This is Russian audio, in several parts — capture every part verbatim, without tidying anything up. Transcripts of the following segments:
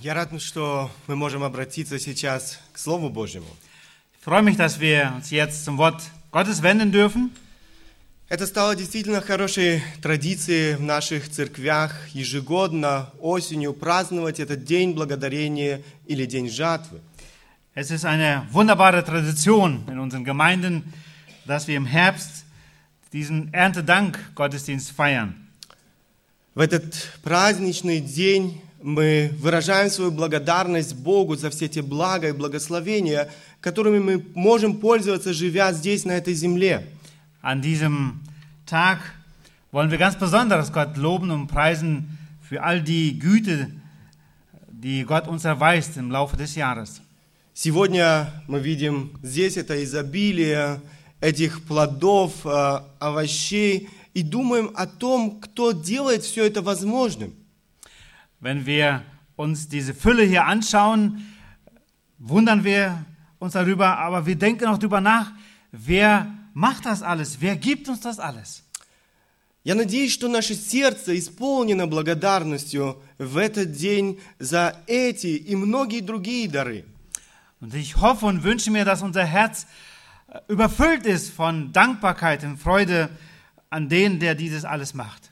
Я рад, что мы можем обратиться сейчас к Слову Божьему. Ich freue mich, dass wir uns jetzt zum Wort Gottes wenden dürfen. Это стало действительно хорошей традицией в наших церквях ежегодно осенью праздновать этот День Благодарения или День Жатвы. Es ist eine wunderbare Tradition in unseren Gemeinden, dass wir im Herbst diesen Erntedank-Gottesdienst feiern. В этот праздничный день мы выражаем свою благодарность Богу за все те блага и благословения, которыми мы можем пользоваться, живя здесь, на этой земле. An diesem Tag wollen wir ganz besonders Gott loben und preisen für all die Güte, die Gott uns erweist im Laufe des Jahres. Сегодня мы видим здесь это изобилие этих плодов, овощей, и думаем о том, кто делает все это возможным. Wenn wir uns diese Fülle hier anschauen, wundern wir uns darüber, aber wir denken auch darüber nach, wer macht das alles, wer gibt uns das alles? Я надеюсь, что наше сердце исполнено благодарностью в этот день за эти и многие другие дары. Und ich hoffe und wünsche mir, dass unser Herz überfüllt ist von Dankbarkeit und Freude an den, der dieses alles macht.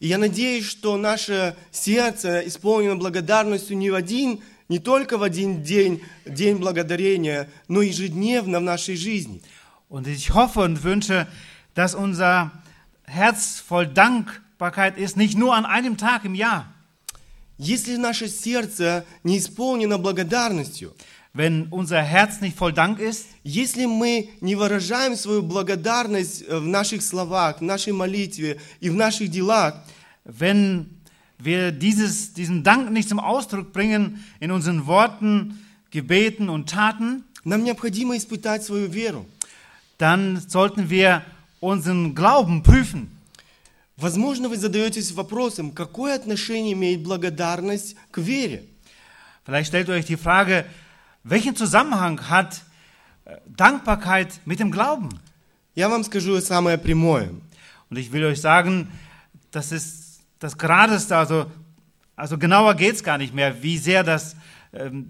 И я надеюсь, что наше сердце исполнено благодарностью не в один, не только в один день, день благодарения, но ежедневно в нашей жизни. Und ich hoffe und wünsche, dass unser Herz voll Dankbarkeit ist, nicht nur an einem Tag im Jahr. Если наше сердце не исполнено благодарностью, wenn unser Herz nicht voll Dank ist, если мы не выражаем свою благодарность в наших словах, в нашей молитве и в наших делах, wenn wir dieses, diesen Dank nicht zum Ausdruck bringen in unseren Worten, Gebeten und Taten, нам необходимо испытать свою веру. Dann sollten wir unseren Glauben prüfen. Возможно, вы задаетесь вопросом, какое отношение имеет благодарность к вере? Vielleicht stellt euch die Frage, welchen Zusammenhang hat Dankbarkeit mit dem Glauben? Я вам скажу самое прямое. Und ich will euch sagen, das ist das Geradeste, also, also genauer geht's gar nicht mehr, wie sehr das ähm,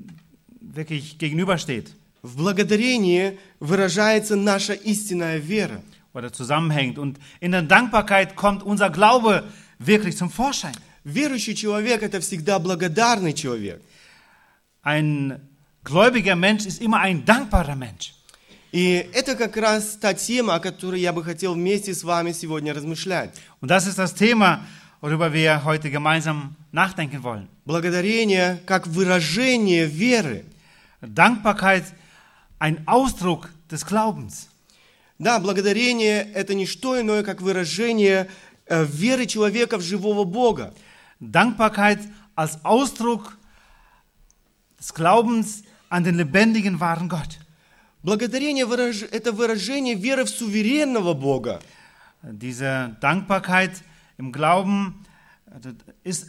wirklich gegenübersteht. В благодарении выражается наша истинная вера. Oder zusammenhängt. Und in der Dankbarkeit kommt unser Glaube wirklich zum Vorschein. Верующий человек – это всегда благодарный человек. Ein gläubiger Mensch ist immer ein dankbarer Mensch. И это как раз та тема, о которой я бы хотел вместе с вами сегодня размышлять. Und das ist das Thema, worüber wir heute gemeinsam nachdenken wollen. Благодарение как выражение веры. Dankbarkeit ein Ausdruck des Glaubens. Да, благодарение – это не что иное, как выражение äh, веры человека в живого Бога. Dankbarkeit als Ausdruck des Glaubens an den lebendigen, wahren Gott. Благодарение выраж... – это выражение веры в суверенного Бога. Diese Dankbarkeit im Glauben ist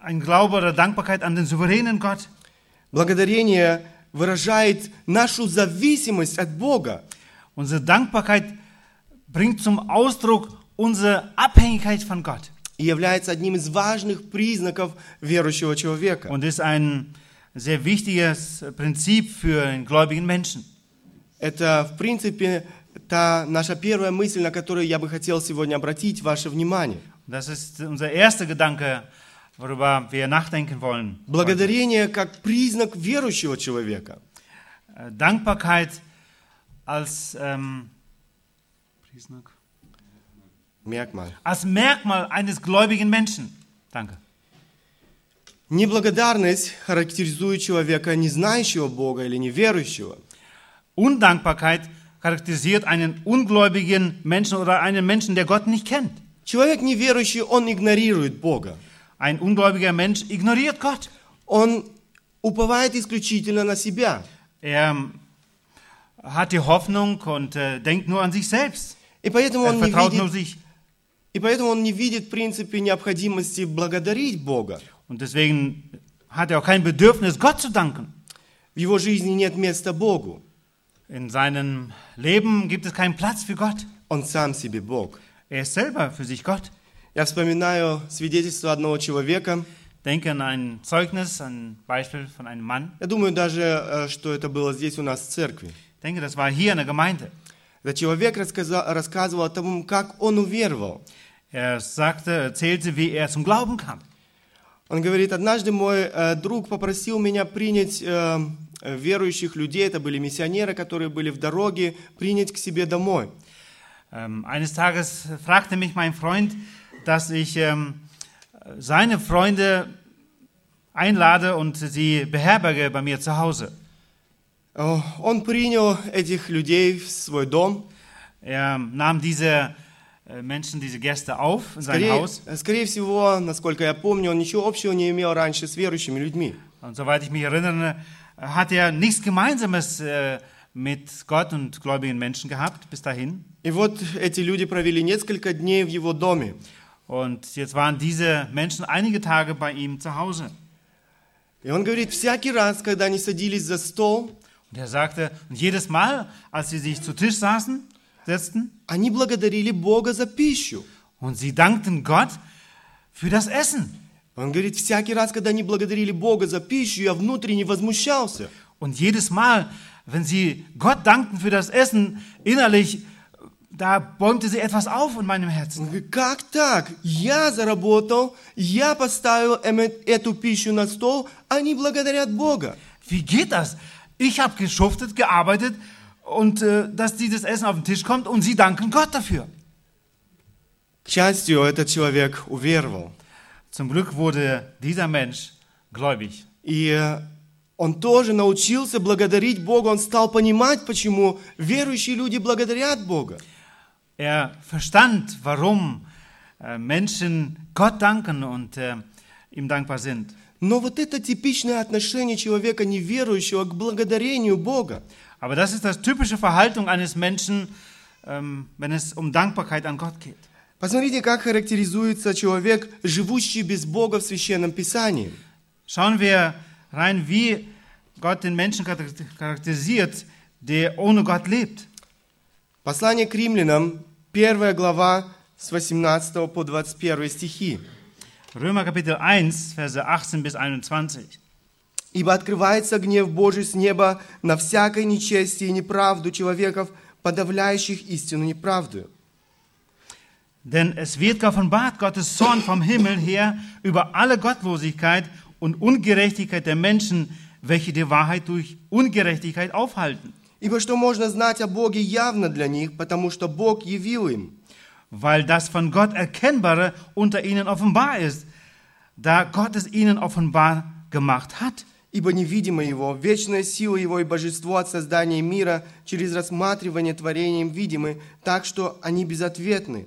ein Glaube oder Dankbarkeit an den souveränen Gott. Благодарение выражает нашу зависимость от Бога. Unsere Dankbarkeit bringt zum Ausdruck unsere Abhängigkeit von Gott. И является одним из важных признаков верующего человека. Und ist ein sehr wichtiges Prinzip für den gläubigen Menschen. Это, в принципе, та наша первая мысль, на которую я бы хотел сегодня обратить ваше внимание. Das ist unser erster Gedanke, worüber wir nachdenken wollen. Благодарение как признак верующего человека. Dankbarkeit als ähm, Merkmal. Als Merkmal eines gläubigen Menschen. Danke. Неблагодарность характеризует человека, не знающего Бога или неверующего. Undankbarkeit charakterisiert einen ungläubigen Menschen oder einen Menschen, der Gott nicht kennt. Человек неверующий, он игнорирует Бога. Ein ungläubiger Mensch ignoriert Gott. Он уповает исключительно на себя. Er hat die Hoffnung und äh, denkt nur an sich selbst. И поэтому он не видит, и поэтому он не видит в принципе необходимости благодарить Бога. Und deswegen hat er auch kein Bedürfnis, Gott zu danken. В его жизни нет места Богу. In seinem Leben gibt es keinen Platz für Gott. Он сам себе Бог. Er ist selber für sich Gott. Я вспоминаю свидетельство одного человека. Denke an ein Zeugnis, ein Beispiel von einem Mann. Я думаю даже, что это было здесь у нас в церкви. Denke, das war hier in der Gemeinde. Этот человек рассказывал о том, как он уверовал. Er sagte, erzählte, wie er zum Glauben kam. Он говорит, однажды мой друг попросил меня принять верующих людей, это были миссионеры, которые были в дороге, принять к себе домой. Eines Tages fragte mich mein Freund, dass ich seine Freunde einlade und sie beherberge bei mir zu Hause. Он принял этих людей в свой дом. Er nahm diese Menschen, diese Gäste auf in sein Haus. Скорее всего, насколько я помню, он ничего общего не имел раньше с верующими людьми. Und soweit ich mich erinnere, hat er nichts Gemeinsames äh, mit Gott und gläubigen Menschen gehabt bis dahin. И вот эти люди провели несколько дней в его доме. Und jetzt waren diese Menschen einige Tage bei ihm zu Hause. И он говорит, всякий раз, когда они садились за стол, und er sagte, und jedes Mal, als sie sich zu Tisch saßen, setzten, они благодарили Бога за пищу. Und sie dankten Gott für das Essen. Он говорит, всякий раз, когда они благодарили Бога за пищу, я внутренне возмущался. Und jedes Mal, wenn sie Gott dankten für das Essen, innerlich, da bäumte sie etwas auf in meinem Herzen. Как так? Я заработал, я поставил эту пищу на стол, они благодарят Бога. Wie geht das? Ich habe geschuftet, gearbeitet und äh, dass dieses Essen auf den Tisch kommt und sie danken Gott dafür. К счастью, этот человек уверовал. Zum Glück wurde dieser Mensch gläubig. И он тоже научился благодарить Бога. Он стал понимать, почему верующие люди благодарят Бога. Er verstand, warum Menschen Gott danken und ihm dankbar sind. Но вот это типичное отношение человека неверующего к благодарению Бога. Aber das ist das typische Verhalten eines Menschen, wenn es um Dankbarkeit an Gott geht. Посмотрите, как характеризуется человек, живущий без Бога в Священном Писании. Schauen wir rein, wie Gott den Menschen charakterisiert, der ohne Gott lebt. Послание к Римлянам, первая глава, с восемнадцатого по двадцать первый стихи. Römer Kapitel eins, Verse achtzehn bis einundzwanzig. «Ибо открывается гнев Божий с неба на всякое нечестие и неправду человеков, подавляющих истину неправду». Denn es wird geoffenbart Gottes Zorn vom Himmel her über alle Gottlosigkeit und Ungerechtigkeit der Menschen, welche die Wahrheit durch Ungerechtigkeit aufhalten. Ибо что можно знать о Боге явно для них, потому что Бог явил им. Weil das von Gott Erkennbare unter ihnen offenbar ist, da Gott es ihnen offenbar gemacht hat. Ибо невидимо Его, вечная сила Его и Божество от создания мира через рассматривание творением видимы, так что они безответны.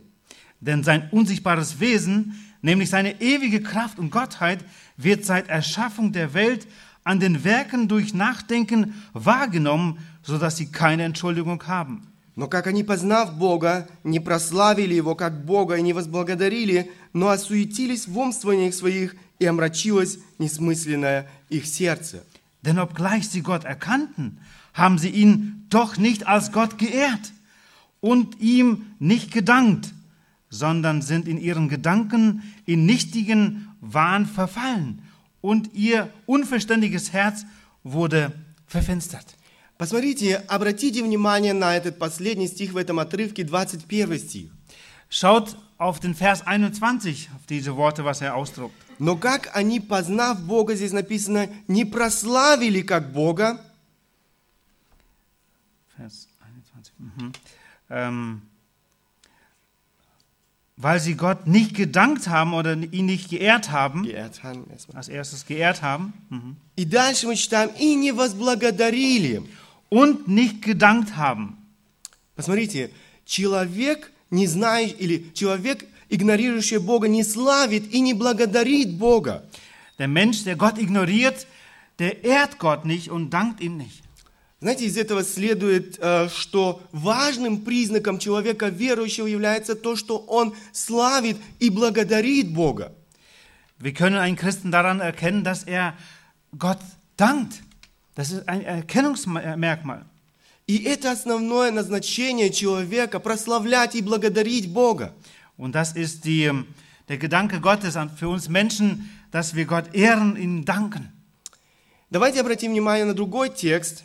Denn sein unsichtbares Wesen, nämlich seine ewige Kraft und Gottheit, wird seit Erschaffung der Welt an den Werken durch Nachdenken wahrgenommen, sodass sie keine Entschuldigung haben. Но как они, познав Бога, не прославили Его как Бога и не возблагодарили, но осуетились в умствованиях своих, и омрачилось несмысленное их сердце. Denn obgleich sie Gott erkannten, haben sie ihn doch nicht als Gott geehrt und ihm nicht gedankt, sondern sind in ihren Gedanken in nichtigen Wahn verfallen, und ihr unverständiges Herz wurde verfinstert. Посмотрите, обратите внимание на этот последний стих в этом отрывке, двадцать первый стих. Schaut auf den Vers einundzwanzig, auf diese Worte, was er ausdruckt. Но как они, познав Бога, здесь написано, не прославили как Бога. Vers einundzwanzig. Mhm. Ähm. Weil sie Gott nicht gedankt haben oder ihn nicht geehrt haben. Geehrt haben erstmal. Als erstes geehrt haben. Mhm. И дальше мы читаем, и не возблагодарили. Und nicht gedankt haben. Посмотрите, человек, не знающий, или человек, игнорирующий Бога, не славит и не благодарит Бога. Der Mensch, der Gott ignoriert, der ehrt Gott nicht und dankt ihm nicht. Знаете, из этого следует, что важным признаком человека верующего является то, что он славит и благодарит Бога. Wir können einen Christen daran erkennen, dass er Gott dankt. Das ist ein Erkennungsmerkmal. И это основное назначение человека – прославлять и благодарить Бога. Und das ist die, der Gedanke Gottes für uns Menschen, dass wir Gott ehren, ihm danken. Давайте обратим внимание на другой текст.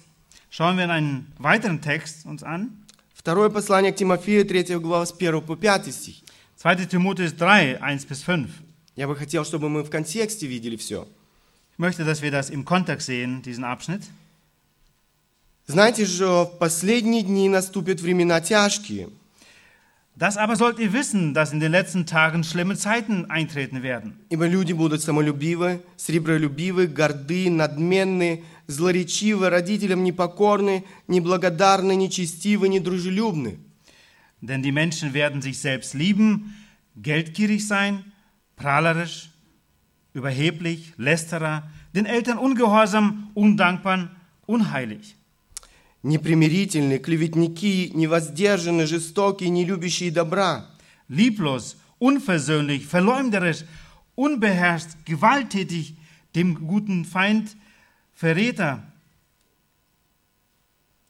Schauen wir einen weiteren Text uns an. Второе послание к Тимофею, третья глава, с первого по пятый стих. второе Timotheus drei, eins bis fünf. Я бы хотел, чтобы мы в контексте видели все. Ich möchte, dass wir das im Kontext sehen, diesen Abschnitt. Знаете же, в последние дни наступят времена тяжкие. Das aber sollt ihr wissen, dass in den letzten Tagen schlimme Zeiten eintreten werden. Ибо люди будут самолюбивы, сребролюбивы, горды, надменны, злоречивы, родителям непокорны, неблагодарны, нечестивы, недружелюбны. Denn die Menschen werden sich selbst lieben, geldgierig sein, prahlerisch, überheblich, lästerer, den Eltern ungehorsam, undankbar, unheilig. Непримирительны, клеветники, невоздержанные, жестокие, нелюбящие добра. Lieblos, unversöhnlich, verleumderisch, unbeherrscht, gewalttätig, dem guten Feind, Verräter.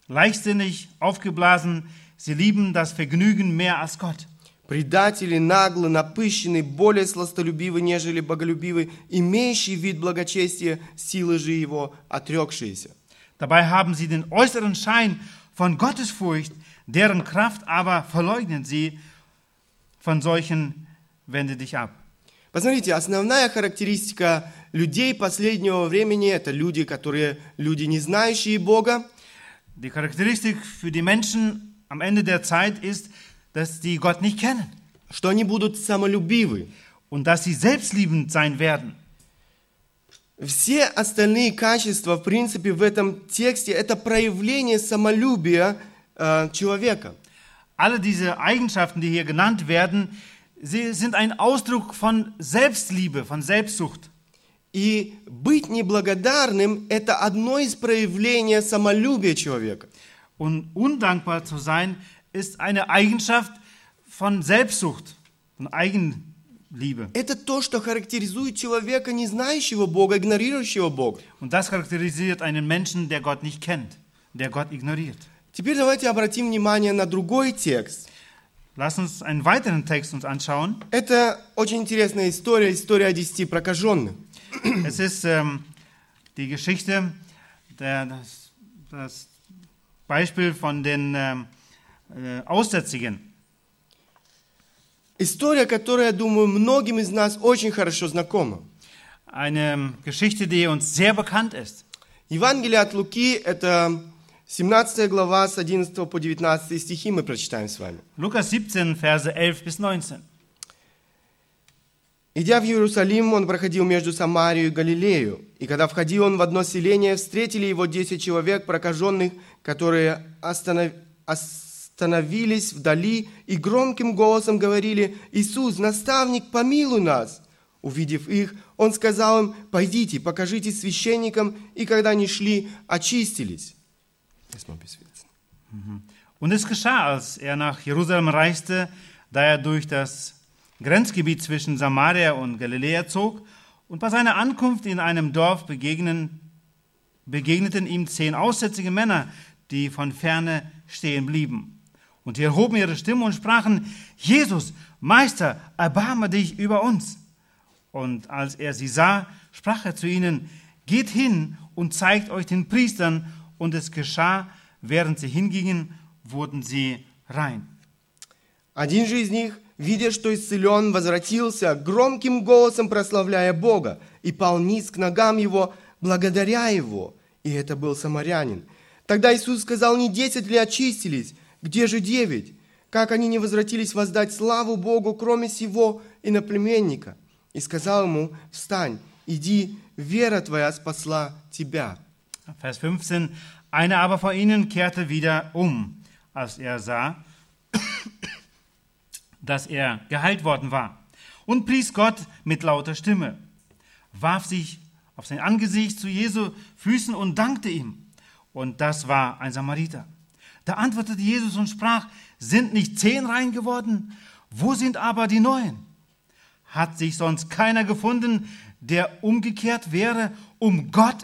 Leichtsinnig, aufgeblasen, sie lieben das Vergnügen mehr als Gott. Предатели, наглы, напыщены, более сластолюбивы, нежели боголюбивы, имеющие вид благочестия, силы же его отрекшиеся. Dabei haben sie den äußeren Schein von Gottesfurcht, deren Kraft aber verleugnen sie. Von solchen wende dich ab. Посмотрите, основная характеристика людей последнего времени – это люди, которые люди, не знающие Бога. Die Charakteristik für die Menschen am Ende der Zeit ist, dass die Gott nicht kennen. Что они будут самолюбивы. Und dass sie selbstliebend sein werden. Все остальные качества, в принципе, в этом тексте – это проявление самолюбия э, человека. Alle diese Eigenschaften, die hier genannt werden, sie sind ein Ausdruck von Selbstliebe, von Selbstsucht. И быть неблагодарным – это одно из проявлений самолюбия человека. Und undankbar zu sein ist eine Eigenschaft von Selbstsucht, von Eigenliebe. Это то, что характеризует человека, не знающего Бога, игнорирующего Бога. Und das charakterisiert einen Menschen, der Gott nicht kennt, der Gott ignoriert. Теперь давайте обратим внимание на другой текст. Lass uns einen weiteren Text uns anschauen. Это очень интересная история, история о десяти прокаженных. Es ist ähm, die Geschichte, der, das, das Beispiel von den äh, Aussätzigen. История, которая, думаю, многим из нас очень хорошо знакома. Eine Geschichte, die uns sehr bekannt ist. Евангелие от Луки, это семнадцатая глава, с одиннадцатого по девятнадцатый стихи мы прочитаем с вами. Lukas siebzehn, Verse elf bis neunzehn. «Идя в Иерусалим, он проходил между Самарией и Галилею, и когда входил он в одно селение, встретили его десять человек, прокаженных, которые остановились, становились вдали и громким голосом говорили: «Иисус, наставник, помилуй нас!» Увидев их, он сказал им: «Пойдите, покажитесь священникам», и когда они шли, очистились. Und es geschah, als er nach Jerusalem reiste, da er durch das Grenzgebiet zwischen Samaria und Galiläa zog, und bei seiner Ankunft in einem Dorf begegnen, begegneten ihm zehn aussätzige Männer, die von ferne stehen blieben. Und sie erhoben ihre Stimme und sprachen: Jesus, Meister, erbarme dich über uns. Und als er sie sah, sprach er zu ihnen: Geht hin und zeigt euch den Priestern. Und es geschah, während sie hingingen, wurden sie rein. Один же из них, видя, что исцелен, возвратился, громким голосом прославляя Бога, и пал ниц к ногам его, благодаря его. И это был самарянин. Тогда Иисус сказал: Не десять ли очистились? Где же девять? Как они не возвратились воздать славу Богу, кроме сего иноплеменника? И сказал ему: Встань, иди, вера твоя спасла тебя. Vers fünfzehn. Einer aber von ihnen kehrte wieder um, als er sah, dass er geheilt worden war, und pries Gott mit lauter Stimme, warf sich auf sein Angesicht zu Jesu Füßen und dankte ihm. Und das war ein Samariter. Da antwortete Jesus und sprach: Sind nicht zehn rein geworden? Wo sind aber die neun? Hat sich sonst keiner gefunden, der umgekehrt wäre, um Gott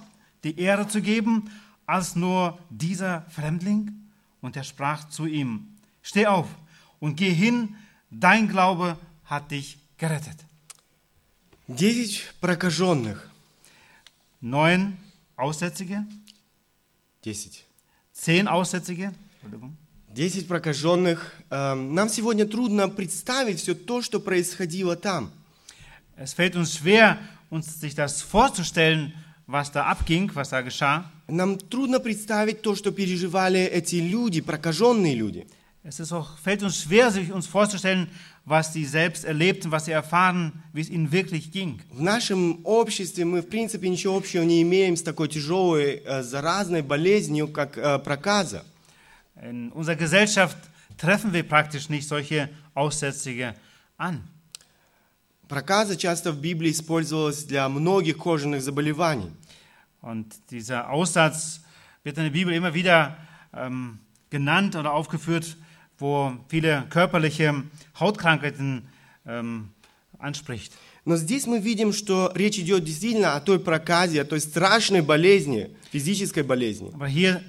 die Ehre zu geben, als nur dieser Fremdling? Und er sprach zu ihm: Steh auf und geh hin, dein Glaube hat dich gerettet. десять прокаженных. Neun Aussätzige. Десять. Zehn Aussätzige. Десять прокаженных. Нам сегодня трудно представить все то, что происходило там. Es fällt uns schwer, uns sich das vorzustellen, was da abging, was da geschah. Нам трудно представить то, что переживали эти люди, прокаженные люди. Es ist auch, fällt uns schwer, sich uns vorzustellen, was sie selbst erlebten, was sie erfahren, wie es ihnen wirklich ging. В нашем обществе мы, в принципе, ничего общего не имеем с такой тяжелой заразной болезнью, как проказа. In unserer Gesellschaft treffen wir praktisch nicht solche Aussätzige an. Проказа часто в Библии использовалась для многих кожных заболеваний. Und dieser Aussatz wird in der Bibel immer wieder ähm, genannt oder aufgeführt, wo viele körperliche Hautkrankheiten ähm, anspricht. Но здесь мы видим, что речь идет действительно о той проказе, о той страшной болезни, физической болезни. Aber hier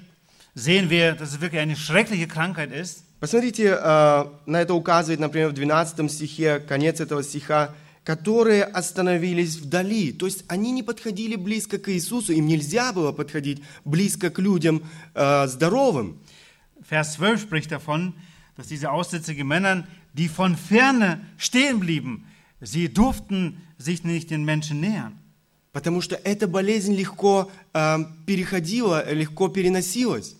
sehen wir, dass es wirklich eine schreckliche Krankheit ist. Посмотрите, äh, на это указывает, например, в двенадцатом стихе, конец этого стиха, которые остановились вдали. То есть они не подходили близко к Иисусу, им нельзя было подходить близко к людям äh, здоровым. Vers zwölf spricht davon, dass diese aussätzigen Männer, die von ferne stehen blieben, sie durften sich nicht den Menschen nähern. Потому что эта болезнь легко äh, переходила, легко переносилась.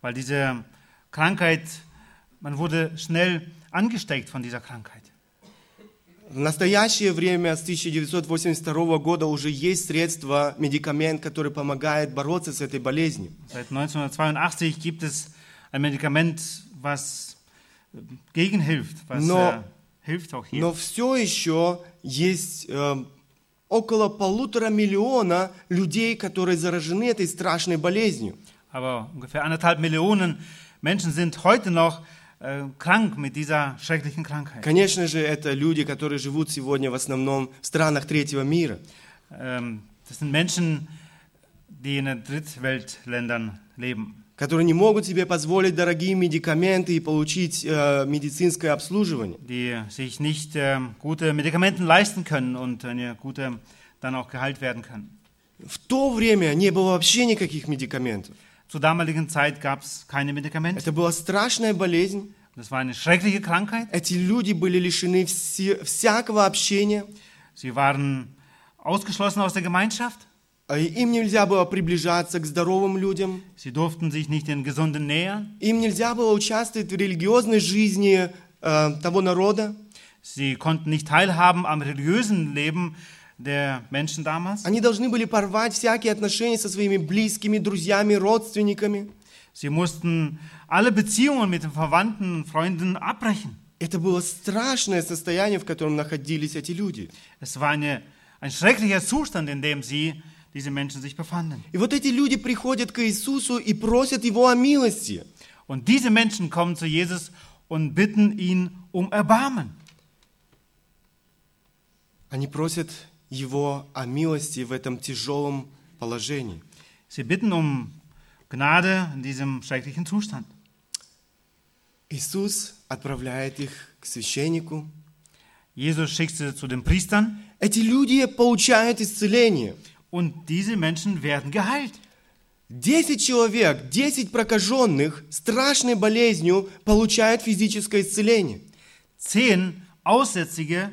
Weil diese Krankheit, man wurde schnell angesteckt von dieser Krankheit. В настоящее время, с тысяча девятьсот восемьдесят второго года, уже есть средства, медикамент, который помогает бороться с этой болезнью. Seit neunzehnhundertzweiundachtzig gibt es ein Medikament, was gegenhilft, was но, äh, hilft auch hier. Но все еще есть äh, около полутора миллиона людей, которые заражены этой страшной болезнью. Aber ungefähr anderthalb Millionen Menschen sind heute noch krank mit dieser schrecklichen Krankheit. Конечно же, это люди, которые живут сегодня в основном в странах третьего мира. Das sind Menschen, die in den Drittweltländern leben. Которые не могут себе позволить дорогие медикаменты и получить äh, медицинское обслуживание. Die sich nicht äh, gute Medikamente leisten können und eine gute dann auch geheilt werden können. В то время не было вообще никаких медикаментов. Zur damaligen Zeit gab es keine Medikamente. Это была страшная болезнь. Das war eine schreckliche Krankheit. Эти люди были лишены вси, всякого общения. Sie waren ausgeschlossen aus der Gemeinschaft. Им нельзя было приближаться к здоровым людям. Sie durften sich nicht den Gesunden nähern. Им нельзя было участвовать в религиозной жизни äh, того народа. Sie konnten nicht teilhaben am religiösen Leben der Menschen damals. Они должны были порвать всякие отношения со своими близкими, друзьями, родственниками. Sie mussten alle Beziehungen mit den Verwandten und Freunden abbrechen. Это было страшное состояние, в котором находились эти люди. Es war eine, ein schrecklicher Zustand, in dem sie, diese Menschen sich befanden. И вот эти люди приходят к Иисусу и просят его о милости. Und diese Menschen kommen zu Jesus und bitten ihn um Erbarmen. Они просят Его о милости в этом тяжелом положении. Sie bitten um Gnade in diesem schrecklichen Zustand. Иисус отправляет их к священнику. Jesus schickt sie zu den Priestern. Эти люди получают исцеление. Und diese Menschen werden geheilt. Десять человек, десять прокаженных страшной болезнью получают физическое исцеление. Zehn Aussätzige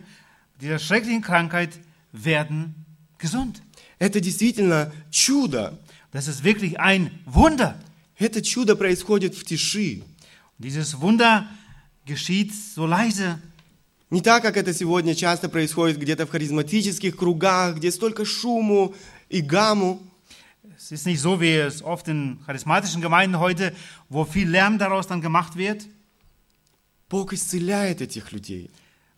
dieser schrecklichen Krankheit werden gesund. Это действительно чудо. Das ist wirklich ein Wunder. Это чудо происходит в тиши. Dieses Wunder geschieht so leise. Не так, как это сегодня часто происходит где-то в харизматических кругах, где столько шуму и гамму. Es ist nicht so, wie es oft in charismatischen Gemeinden heute, wo viel Lärm daraus dann gemacht wird. Бог исцеляет этих людей.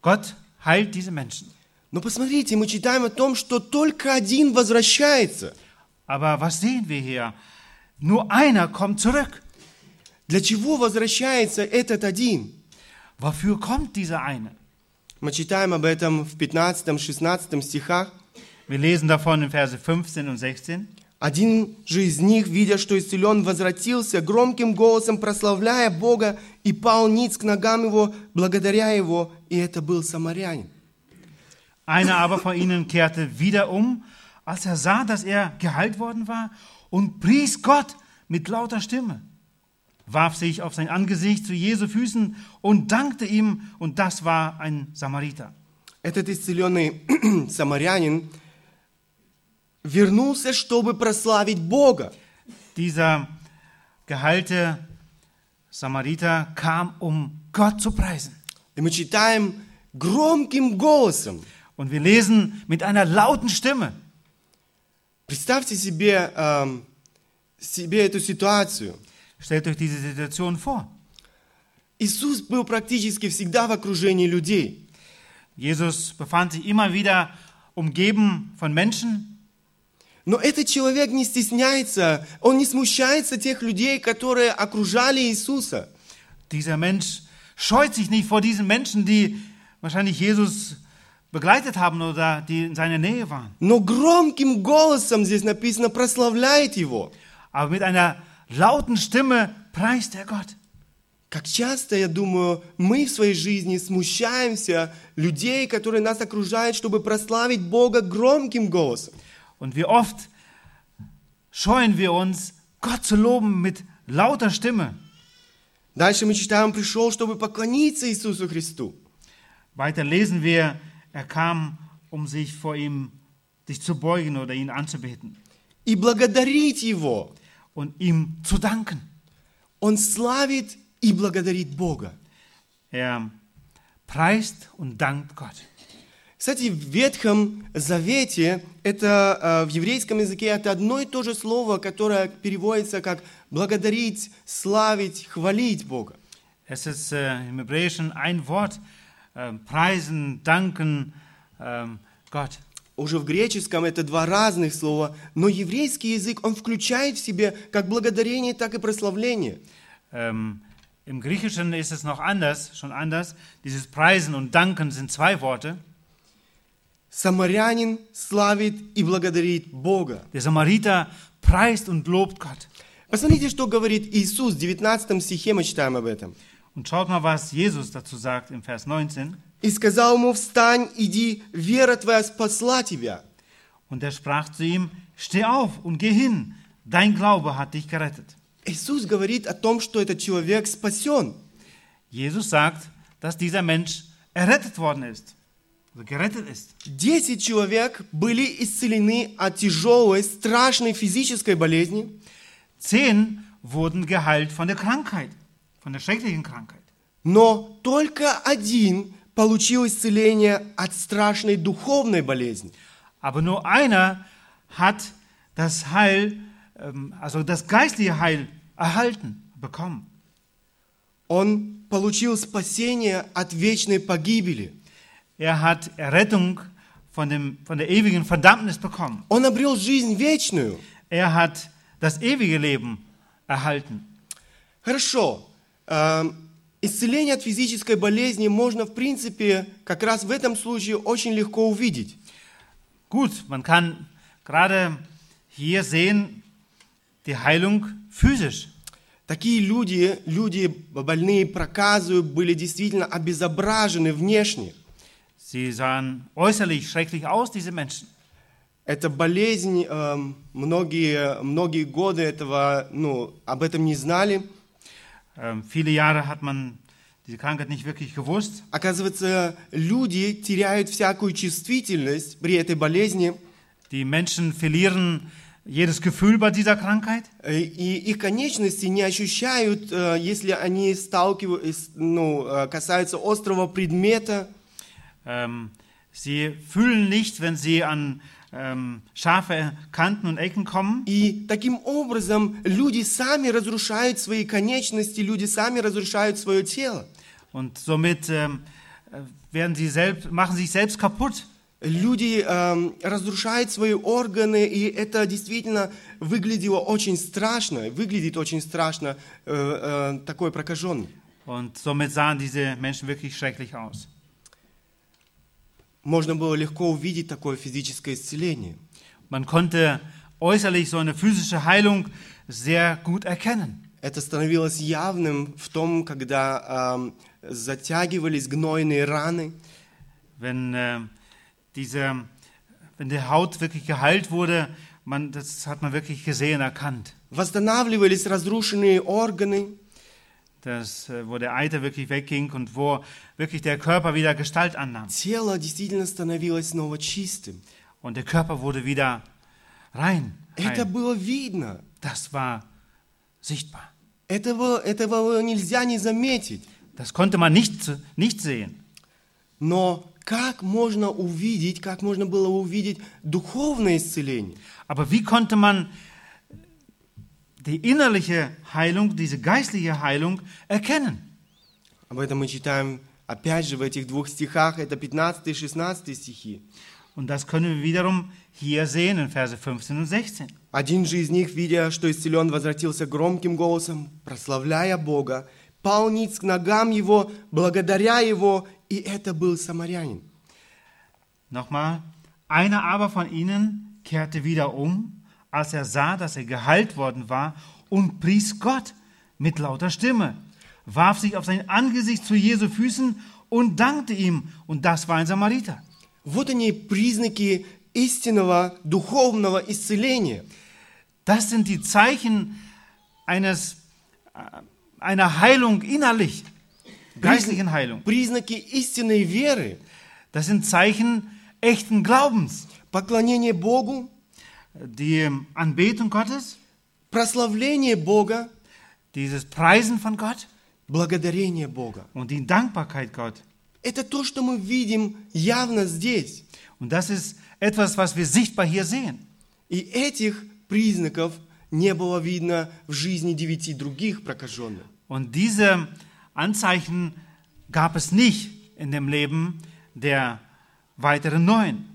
Gott heilt diese Menschen. Но посмотрите, мы читаем о том, что только один возвращается. Aber was sehen wir hier? Nur einer kommt zurück. Для чего возвращается этот один? Wofür kommt dieser eine? Мы читаем об этом в пятнадцатом-шестнадцатом стихах. Wir lesen davon in Verse fünfzehn und sechzehn. Один же из них, видя, что исцелен, возвратился громким голосом, прославляя Бога, и пал ниц к ногам его, благодаря его, и это был самарянин. Einer aber von ihnen kehrte wieder um, als er sah, dass er geheilt worden war, und pries Gott mit lauter Stimme, warf sich auf sein Angesicht zu Jesu Füßen und dankte ihm, und das war ein Samariter. Этот исцеленный самарянин вернулся, чтобы прославить Бога. Dieser geheilte Samariter kam, um Gott zu preisen. И мы читаем громким голосом. Und wir lesen mit einer lauten Stimme. Представьте себе, ähm, себе эту ситуацию. Stellt euch diese Situation vor. Иисус был практически всегда в окружении людей. Jesus befand sich immer wieder umgeben von Menschen. Но этот человек не стесняется, он не смущается тех людей, которые окружали Иисуса. Dieser Mensch scheut sich nicht vor diesen Menschen, die wahrscheinlich Jesus begleitet haben oder die in seiner Nähe waren. Но громким голосом здесь написано, прославляет его. Aber mit einer lauten Stimme preist er Gott. Как часто, я думаю, мы в своей жизни смущаемся людей, которые нас окружают, чтобы прославить Бога громким голосом. Und wie oft scheuen wir uns, Gott zu loben mit lauter Stimme. Дальше мы читаем, пришел, чтобы поклониться Иисусу Христу. Weiter lesen wir, er kam, um sich vor ihm sich zu beugen oder ihn anzubeten. И благодарить его. Und ihm zu danken. Он славит и благодарит Бога. Er preist und dankt Gott. Кстати, в Ветхом Завете, это в еврейском языке, это одно и то же слово, которое переводится как «благодарить», «славить», «хвалить Бога». Es ist äh, im Hebräischen ein Wort, äh, preisen, danken, äh, Gott. Уже в греческом это два разных слова, но еврейский язык, он включает в себе как благодарение, так и прославление. Ähm, Im Griechischen ist es noch anders, schon anders. Dieses Preisen und Danken sind zwei Worte. Самарянин славит и благодарит Бога. Der Samariter preist und lobt Gott. Посмотрите, что говорит Иисус в девятнадцатом стихе, мы читаем об этом. Und schaut mal, was Jesus dazu sagt im Vers neunzehn. И сказал ему: «Встань, иди, вера твоя спасла тебя». Und er sprach zu ihm: «Steh auf und geh hin, dein Glaube hat dich gerettet». Иисус говорит о том, что этот человек спасен. Jesus sagt, dass dieser Mensch errettet worden ist. Десять человек были исцелены от тяжелой, страшной физической болезни. Zehn wurden geheilt von der Krankheit, von der schrecklichen Krankheit. Но только один получил исцеление от страшной духовной болезни. Aber nur einer hat das Heil, also das geistliche Heil erhalten, bekommen. Он получил спасение от вечной погибели. Er hat Errettung von, dem, von der ewigen Verdammnis bekommen. Он обрел жизнь вечную. Er hat das ewige Leben erhalten. Хорошо. Äh, исцеление от физической болезни можно, в принципе, как раз в этом случае очень легко увидеть. Gut, man kann gerade hier sehen, die Heilung physisch. Такие люди, люди больные проказою, были действительно обезображены внешне. Sie sahen äußerlich schrecklich aus, diese Menschen. Эта болезнь, ähm, многие, многие годы этого, ну, об этом не знали. Ähm, viele Jahre hat man diese Krankheit nicht wirklich gewusst. Оказывается, люди теряют всякую чувствительность при этой болезни. Die Menschen verlieren jedes Gefühl bei dieser Krankheit. И их конечности не ощущают, если они сталкиваются, ну, касаются острого предмета. Sie fühlen nicht, wenn sie an ähm, scharfe Kanten und Ecken kommen. И таким образом люди сами разрушают свои конечности, люди сами разрушают свое тело. Und somit ähm, werden sie selbst, machen sich selbst kaputt. Люди ähm, разрушают свои органы, и это действительно выглядело очень страшно, выглядит очень страшно äh, äh, такой прокаженный. Und somit sahen diese Menschen wirklich schrecklich aus. Можно было легко увидеть такое физическое исцеление. Man konnte äußerlich so eine physische Heilung sehr gut erkennen. Это становилось явным в том, когда ähm, затягивались гнойные раны. Wenn äh, diese, wenn die Haut wirklich geheilt wurde, man, das hat man wirklich gesehen, erkannt. Восстанавливались разрушенные органы. Das, wo der Eiter wirklich wegging und wo wirklich der Körper wieder Gestalt annahm. Тело действительно становилось снова чистым. Und der Körper wurde wieder rein. rein. Это было видно. Das war sichtbar. Этого, этого нельзя не заметить. Das konnte man nicht, nicht sehen. Но как можно увидеть, как можно было увидеть духовное исцеление? Aber wie konnte man die innerliche Heilung, diese geistliche Heilung erkennen? Об этом мы читаем опять же в этих двух стихах, это пятнадцатый и шестнадцатый стихи. Und das können wir wiederum hier sehen in Verse fünfzehn und sechzehn. Один же из них, видя, что исцелен, возвратился громким голосом, прославляя Бога, пал ниц к ногам Его, благодаря Его, и это был самарянин. Nochmal, einer aber von ihnen kehrte wieder um, als er sah, dass er geheilt worden war, und pries Gott mit lauter Stimme, warf sich auf sein Angesicht zu Jesu Füßen und dankte ihm, und das war ein Samariter. Вот они, признаки истинного духовного исцеления. Das sind die Zeichen eines, einer Heilung innerlich, geistlichen Heilung. Признаки истинной веры. Das sind Zeichen echten Glaubens. Поклонение Богу, die Anbetung Gottes, прославление Бога, dieses Preisen von Gott, благодарение Бога und die Dankbarkeit Gott. Это то, что мы видим явно здесь. Und das ist etwas, was wir sichtbar hier sehen. И этих признаков не было видно в жизни девяти других прокаженных. Und diese Anzeichen gab es nicht in dem Leben der weiteren neun.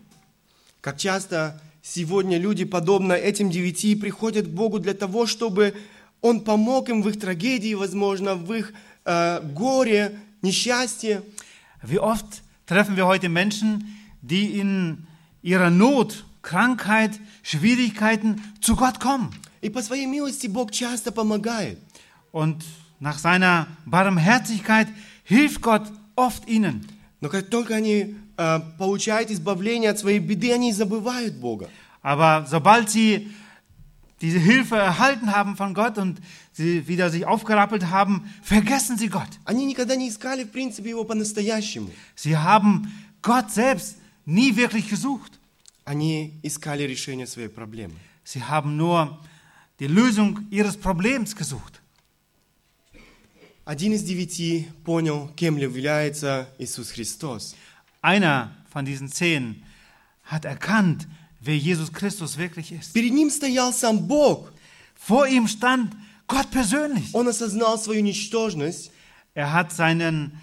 Как часто сегодня люди, подобно этим девяти, приходят к Богу для того, чтобы Он помог им в их трагедии, возможно, в их э, горе, несчастье. Wie oft treffen wir heute Menschen, die in ihrer Not, Krankheit, Schwierigkeiten zu Gott kommen. Und nach seiner Barmherzigkeit hilft Gott oft ihnen. Aber sobald sie diese Hilfe erhalten haben von Gott und sie wieder sich aufgerappelt haben, vergessen sie Gott. Sie haben Gott selbst nie wirklich gesucht. Sie haben nur die Lösung ihres Problems gesucht. Einer von diesen zehn hat erkannt, wer Jesus Christus wirklich ist. Vor ihm stand Gott persönlich. Er hat seinen,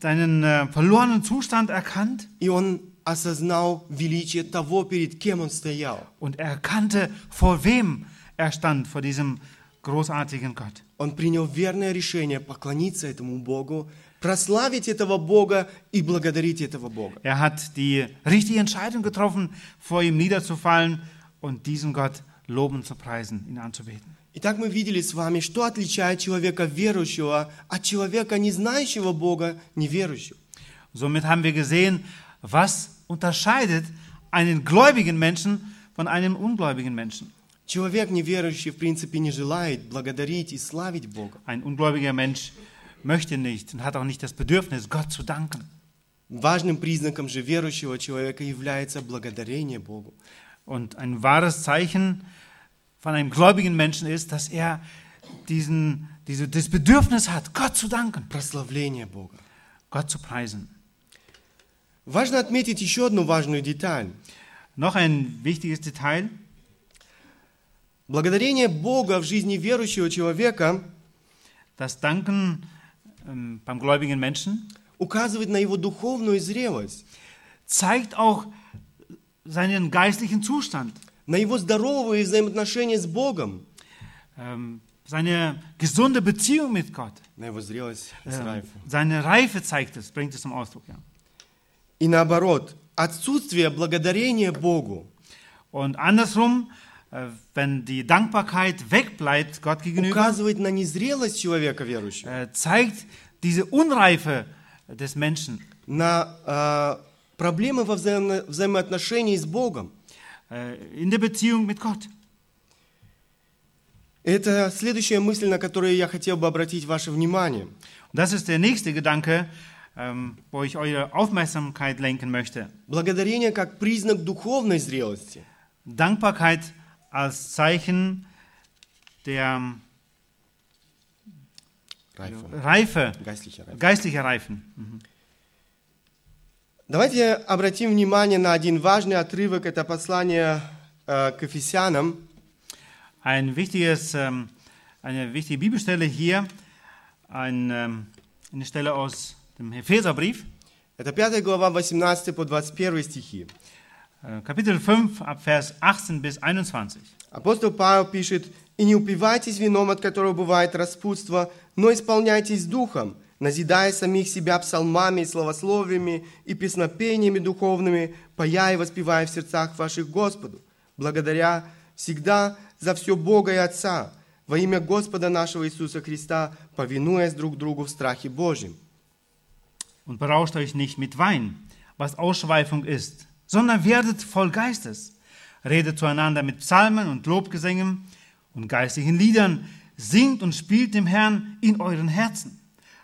seinen äh, verlorenen Zustand erkannt. Und er erkannte, vor wem er stand, vor diesem großartigen Gott. Он принял верное решение поклониться этому Богу, прославить этого Бога и благодарить этого Бога. Er hat die richtige Entscheidung getroffen, vor ihm niederzufallen und diesen Gott loben zu preisen, ihn anzubeten. Итак, мы видели с вами, что отличает человека верующего от человека, не знающего Бога, неверующего. Somit haben wir gesehen, was unterscheidet einen gläubigen Menschen von einem ungläubigen Menschen. Человек неверующий, в принципе, не желает благодарить и славить Бога. Ein ungläubiger Mensch möchte nicht und hat auch nicht das Bedürfnis, Gott zu danken. Важным признаком же верующего человека является благодарение Богу. Und ein wahres Zeichen von einem gläubigen Menschen ist, dass er diesen, diese, das Bedürfnis hat, Gott zu danken. Прославление Бога. Gott zu preisen. Важно отметить еще одну важную деталь. Noch ein wichtiges Detail. Благодарение Бога в жизни верующего человека, das Danken beim gläubigen Menschen, указывает на его духовную зрелость, zeigt auch seinen geistlichen Zustand, на его здоровые взаимоотношения с Богом, seine gesunde Beziehung mit Gott, на его зрелость, seine Reife zeigt es, bringt es zum Ausdruck. Ja. И наоборот, отсутствие благодарения Богу. Und andersrum, wenn die Dankbarkeit wegbleibt Gott gegenüber, zeigt diese Unreife des Menschen, на Проблемы во взаимо- взаимоотношении с Богом. In der Beziehung mit Gott. Это следующая мысль, на которую я хотел бы обратить ваше внимание. Das ist der nächste Gedanke, wo ich eure Aufmerksamkeit lenken möchte. Благодарение как признак духовной зрелости. Dankbarkeit als Zeichen der Reife, geistlicher Reifen. Давайте обратим внимание на один важный отрывок, это послание äh, к Ефесянам. Ein wichtiges, ähm, eine wichtige Bibelstelle hier, ein, ähm, eine Stelle aus dem Epheserbrief. Это пятая глава, восемнадцатый по двадцать первый стихи. Kapitel fünf, ab Vers achtzehn bis einundzwanzig. Апостол Павел пишет: «И не упивайтесь вином, от которого бывает распутство, но исполняйтесь духом, назидая самих себя псалмами, словословиями и песнопениями духовными, пая и воспевая в сердцах ваших Господу, благодаря всегда за все Бога и Отца, во имя Господа нашего Иисуса Христа, повинуясь друг другу в страхе Божьем». Und berauscht euch nicht mit Wein, was Ausschweifung ist, sondern werdet voll Geistes, redet zueinander mit Psalmen und Lobgesängen und geistlichen Liedern, singt und spielt dem Herrn in euren Herzen.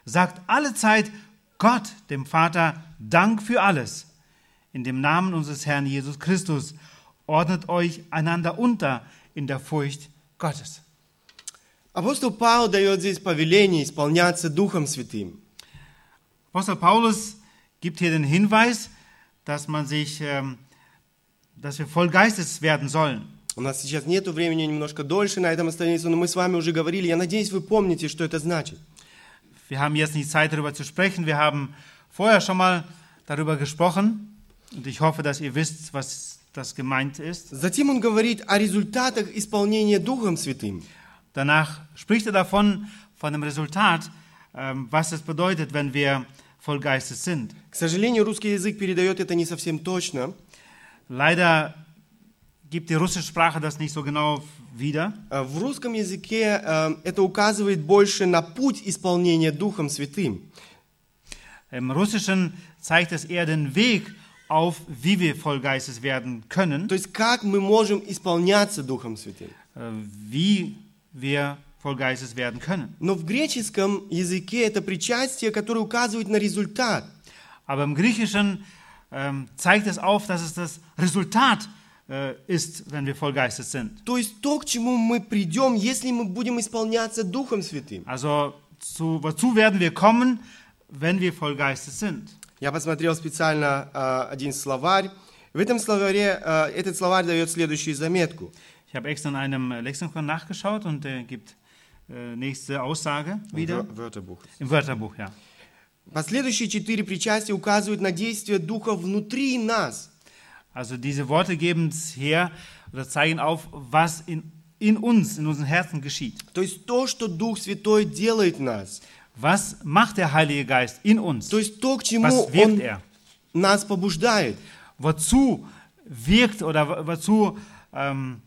Sagt alle Zeit Gott, dem Vater, Dank für alles. In dem Namen unseres Herrn Jesus Christus ordnet euch einander unter in der Furcht Gottes. Apostel Paulus дает здесь повеление исполняться Духом Святым. Apostel Paulus gibt hier den Hinweis, dass man sich, dass wir voll Geistes werden sollen. У нас сейчас нету времени немножко дольше на этом остановиться, но мы с вами уже говорили. Я надеюсь, вы помните, что это значит. Wir haben jetzt nicht Zeit, darüber zu sprechen. Wir haben vorher schon mal darüber gesprochen. Und ich hoffe, dass ihr wisst, was das gemeint ist. Затем он говорит о результатах исполнения Духом Святым. Danach spricht er davon, von dem Resultat, was es bedeutet, wenn wir voll Geistes sind. К сожалению, русский язык передает это не совсем точно. Leider gibt die russische Sprache das nicht so genau wieder. В русском языке äh, это указывает больше на путь исполнения Духом Святым. Im Russischen zeigt es eher den Weg auf, wie wir voll Geistes werden können. То есть как мы можем исполняться Духом Святым. Wie wir voll Geistes werden können. Но в греческом языке это причастие, которое указывает на результат. Aber im Griechischen äh, zeigt es auf, dass es das Resultat ist, wenn wir voll Geistes sind. То есть то, к чему мы придем, если мы будем исполняться Духом Святым. Also, zu, wozu werden wir kommen, wenn wir voll Geistes sind? Я посмотрел специально äh, один словарь. В этом словаре äh, этот словарь дает следующую заметку. Ich habe extra in einem Lexikon nachgeschaut und äh, gibt äh, nächste Aussage wieder. Im Wörterbuch. Im Wörterbuch, ja. Последующие четыре причастия указывают на действие Духа внутри нас. Also diese Worte geben es her oder zeigen auf, was in, in uns, in unseren Herzen geschieht. То есть то, что Дух Святой делает нас. Was macht der Heilige Geist in uns? То есть то, к чему Он нас побуждает. Wozu wirkt oder wozu ähm,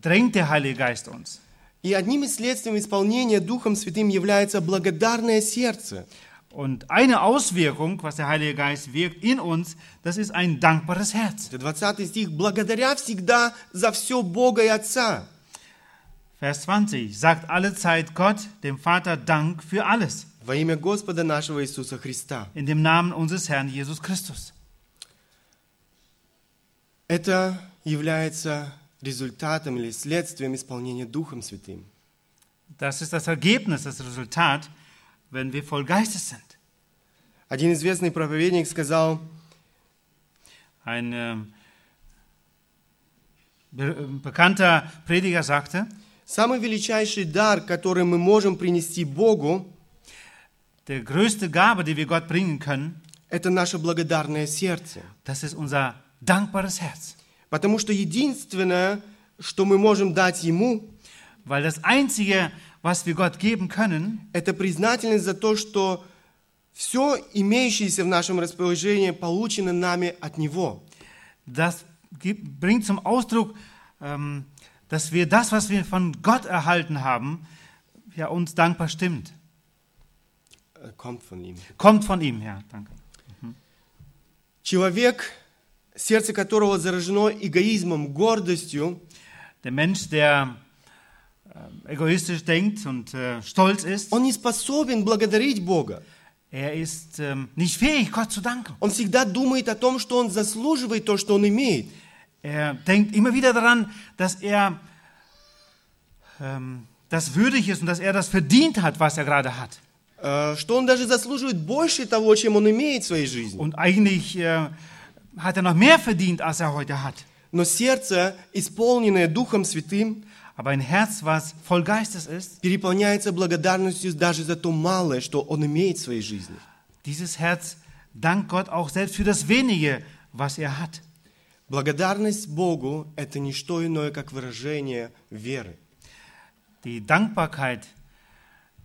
drängt der Heilige Geist uns? И одним из следствий исполнения Духом Святым является благодарное сердце. Und eine Auswirkung, was der Heilige Geist wirkt in uns, das ist ein dankbares Herz. двадцатый стих. Благодаря всегда за все Бога и Отца. Vers zwanzig. Sagt alle Zeit Gott, dem Vater, Dank für alles. Во имя Господа нашего Иисуса Христа. In dem Namen unseres Herrn Jesus Christus. Это является результатом или следствием исполнения Духом Святым. Das ist das Ergebnis, das Resultat, wenn wir voll Geistes sind. Один известный проповедник сказал, ein äh, be- bekannter Prediger sagte, самый величайший дар, который мы можем принести Богу, der größte Gabe, die wir Gott bringen können, это наше благодарное сердце. Das ist unser dankbares Herz. Потому что единственное, что мы можем дать Ему, weil das einzige, was wir Gott geben können, это признательность за то, что все имеющееся в нашем распоряжении получено нами от Него. Das gibt, bringt zum Ausdruck, ähm, dass wir das, was wir von Gott erhalten haben, ja, uns dankbar stimmt. Kommt von ihm. Kommt von ihm, ja, danke. Mhm. Человек, сердце которого заражено эгоизмом, гордостью, der Mensch, der egoistisch denkt und äh, stolz ist, он не способен благодарить Бога. Er ist ähm, nicht fähig, Gott zu danken. Он всегда думает о том, что он заслуживает то, что он имеет. Er denkt immer wieder daran, dass er ähm, das würdig ist und dass er das verdient hat, was er gerade hat. Äh, что он даже заслуживает больше того, чем он имеет в своей жизни. Und eigentlich äh, hat er noch mehr verdient, als er heute hat. Но сердце, исполненное Духом Святым, aber ein Herz, was voll Geistes ist, переполняется благодарностью даже за то малое, что он имеет в своей жизни. Dieses Herz dankt Gott auch selbst für das wenige, was er hat. Благодарность Богу – это не что иное, как выражение веры. Die Dankbarkeit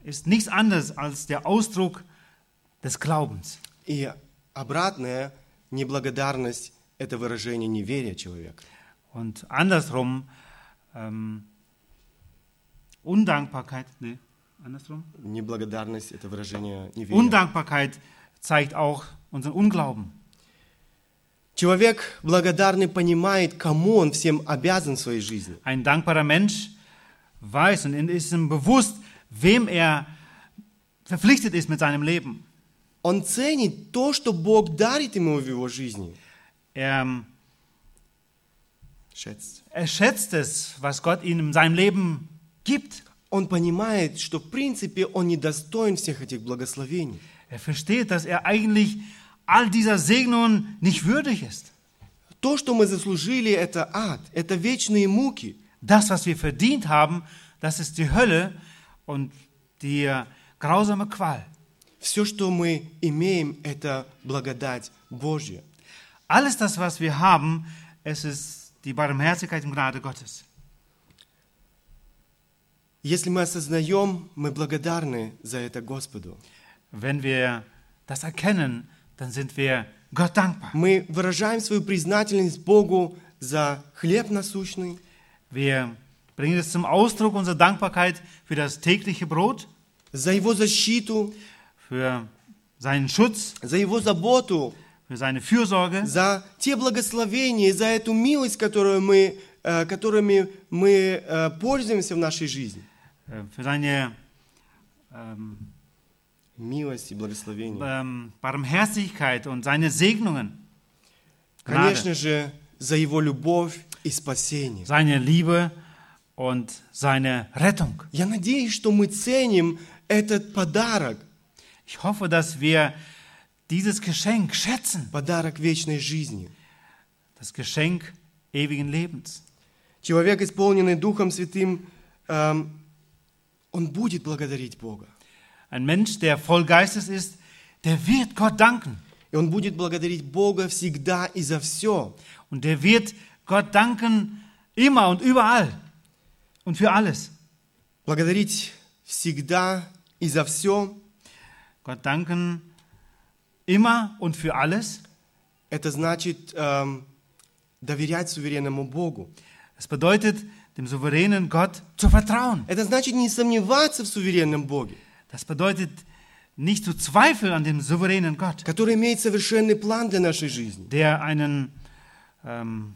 ist nichts anderes als der Ausdruck des Glaubens. И обратная неблагодарность – это выражение неверия человека. Und andersrum ähm, Undankbarkeit, ne, andersrum? Неблагодарность – это выражение неверия. Undankbarkeit zeigt auch unseren Unglauben. Человек благодарный понимает, кому он всем обязан в своей жизни. Ein dankbarer Mensch weiß und ist ihm bewusst, wem er verpflichtet ist mit seinem Leben. Он ценит то, что Бог дарит ему в его жизни. Er schätzt. Er schätzt es, was Gott ihm in seinem Leben gibt. Он понимает, что в принципе он недостоин всех этих благословений. Er versteht, dass er eigentlich all dieser Segnungen nicht würdig ist. То, что мы заслужили, это ад, это вечные муки. Das, was wir verdient haben, das ist die Hölle und die grausame Qual. Все, что мы имеем, это благодать Божья. Alles das, was wir haben, es ist die Barmherzigkeit und Gnade Gottes. Если мы осознаем, мы благодарны за это Господу. Wenn wir das erkennen, dann sind wir Gott dankbar. Мы выражаем свою признательность Богу за хлеб насущный. Wir bringen es zum Ausdruck unsere Dankbarkeit für das tägliche Brot, за его защиту, für seinen Schutz, за его заботу, für seine Fürsorge, за те благословения, за эту милость, которую мы, äh, которыми мы äh, пользуемся в нашей жизни. Für seine ähm, милость и благословение. Barmherzigkeit und seine Segnungen. Gnade. Конечно же, за его любовь и спасение. Seine Liebe und seine Rettung. Я надеюсь, что мы ценим этот подарок. Ich hoffe, dass wir dieses Geschenk schätzen. Подарок вечной жизни. Das Geschenk ewigen Lebens. Человек, исполненный Духом Святым, ähm, он будет благодарить Бога. Ein Mensch, der voll Geistes ist, der wird Gott danken. Und der wird Gott danken immer und überall und für alles. Gott danken immer und für alles. Das bedeutet, dem souveränen Gott zu vertrauen. Das bedeutet, nicht сомневаться в суверенном Боге. Das bedeutet, nicht zu zweifeln an dem souveränen Gott, der einen ähm,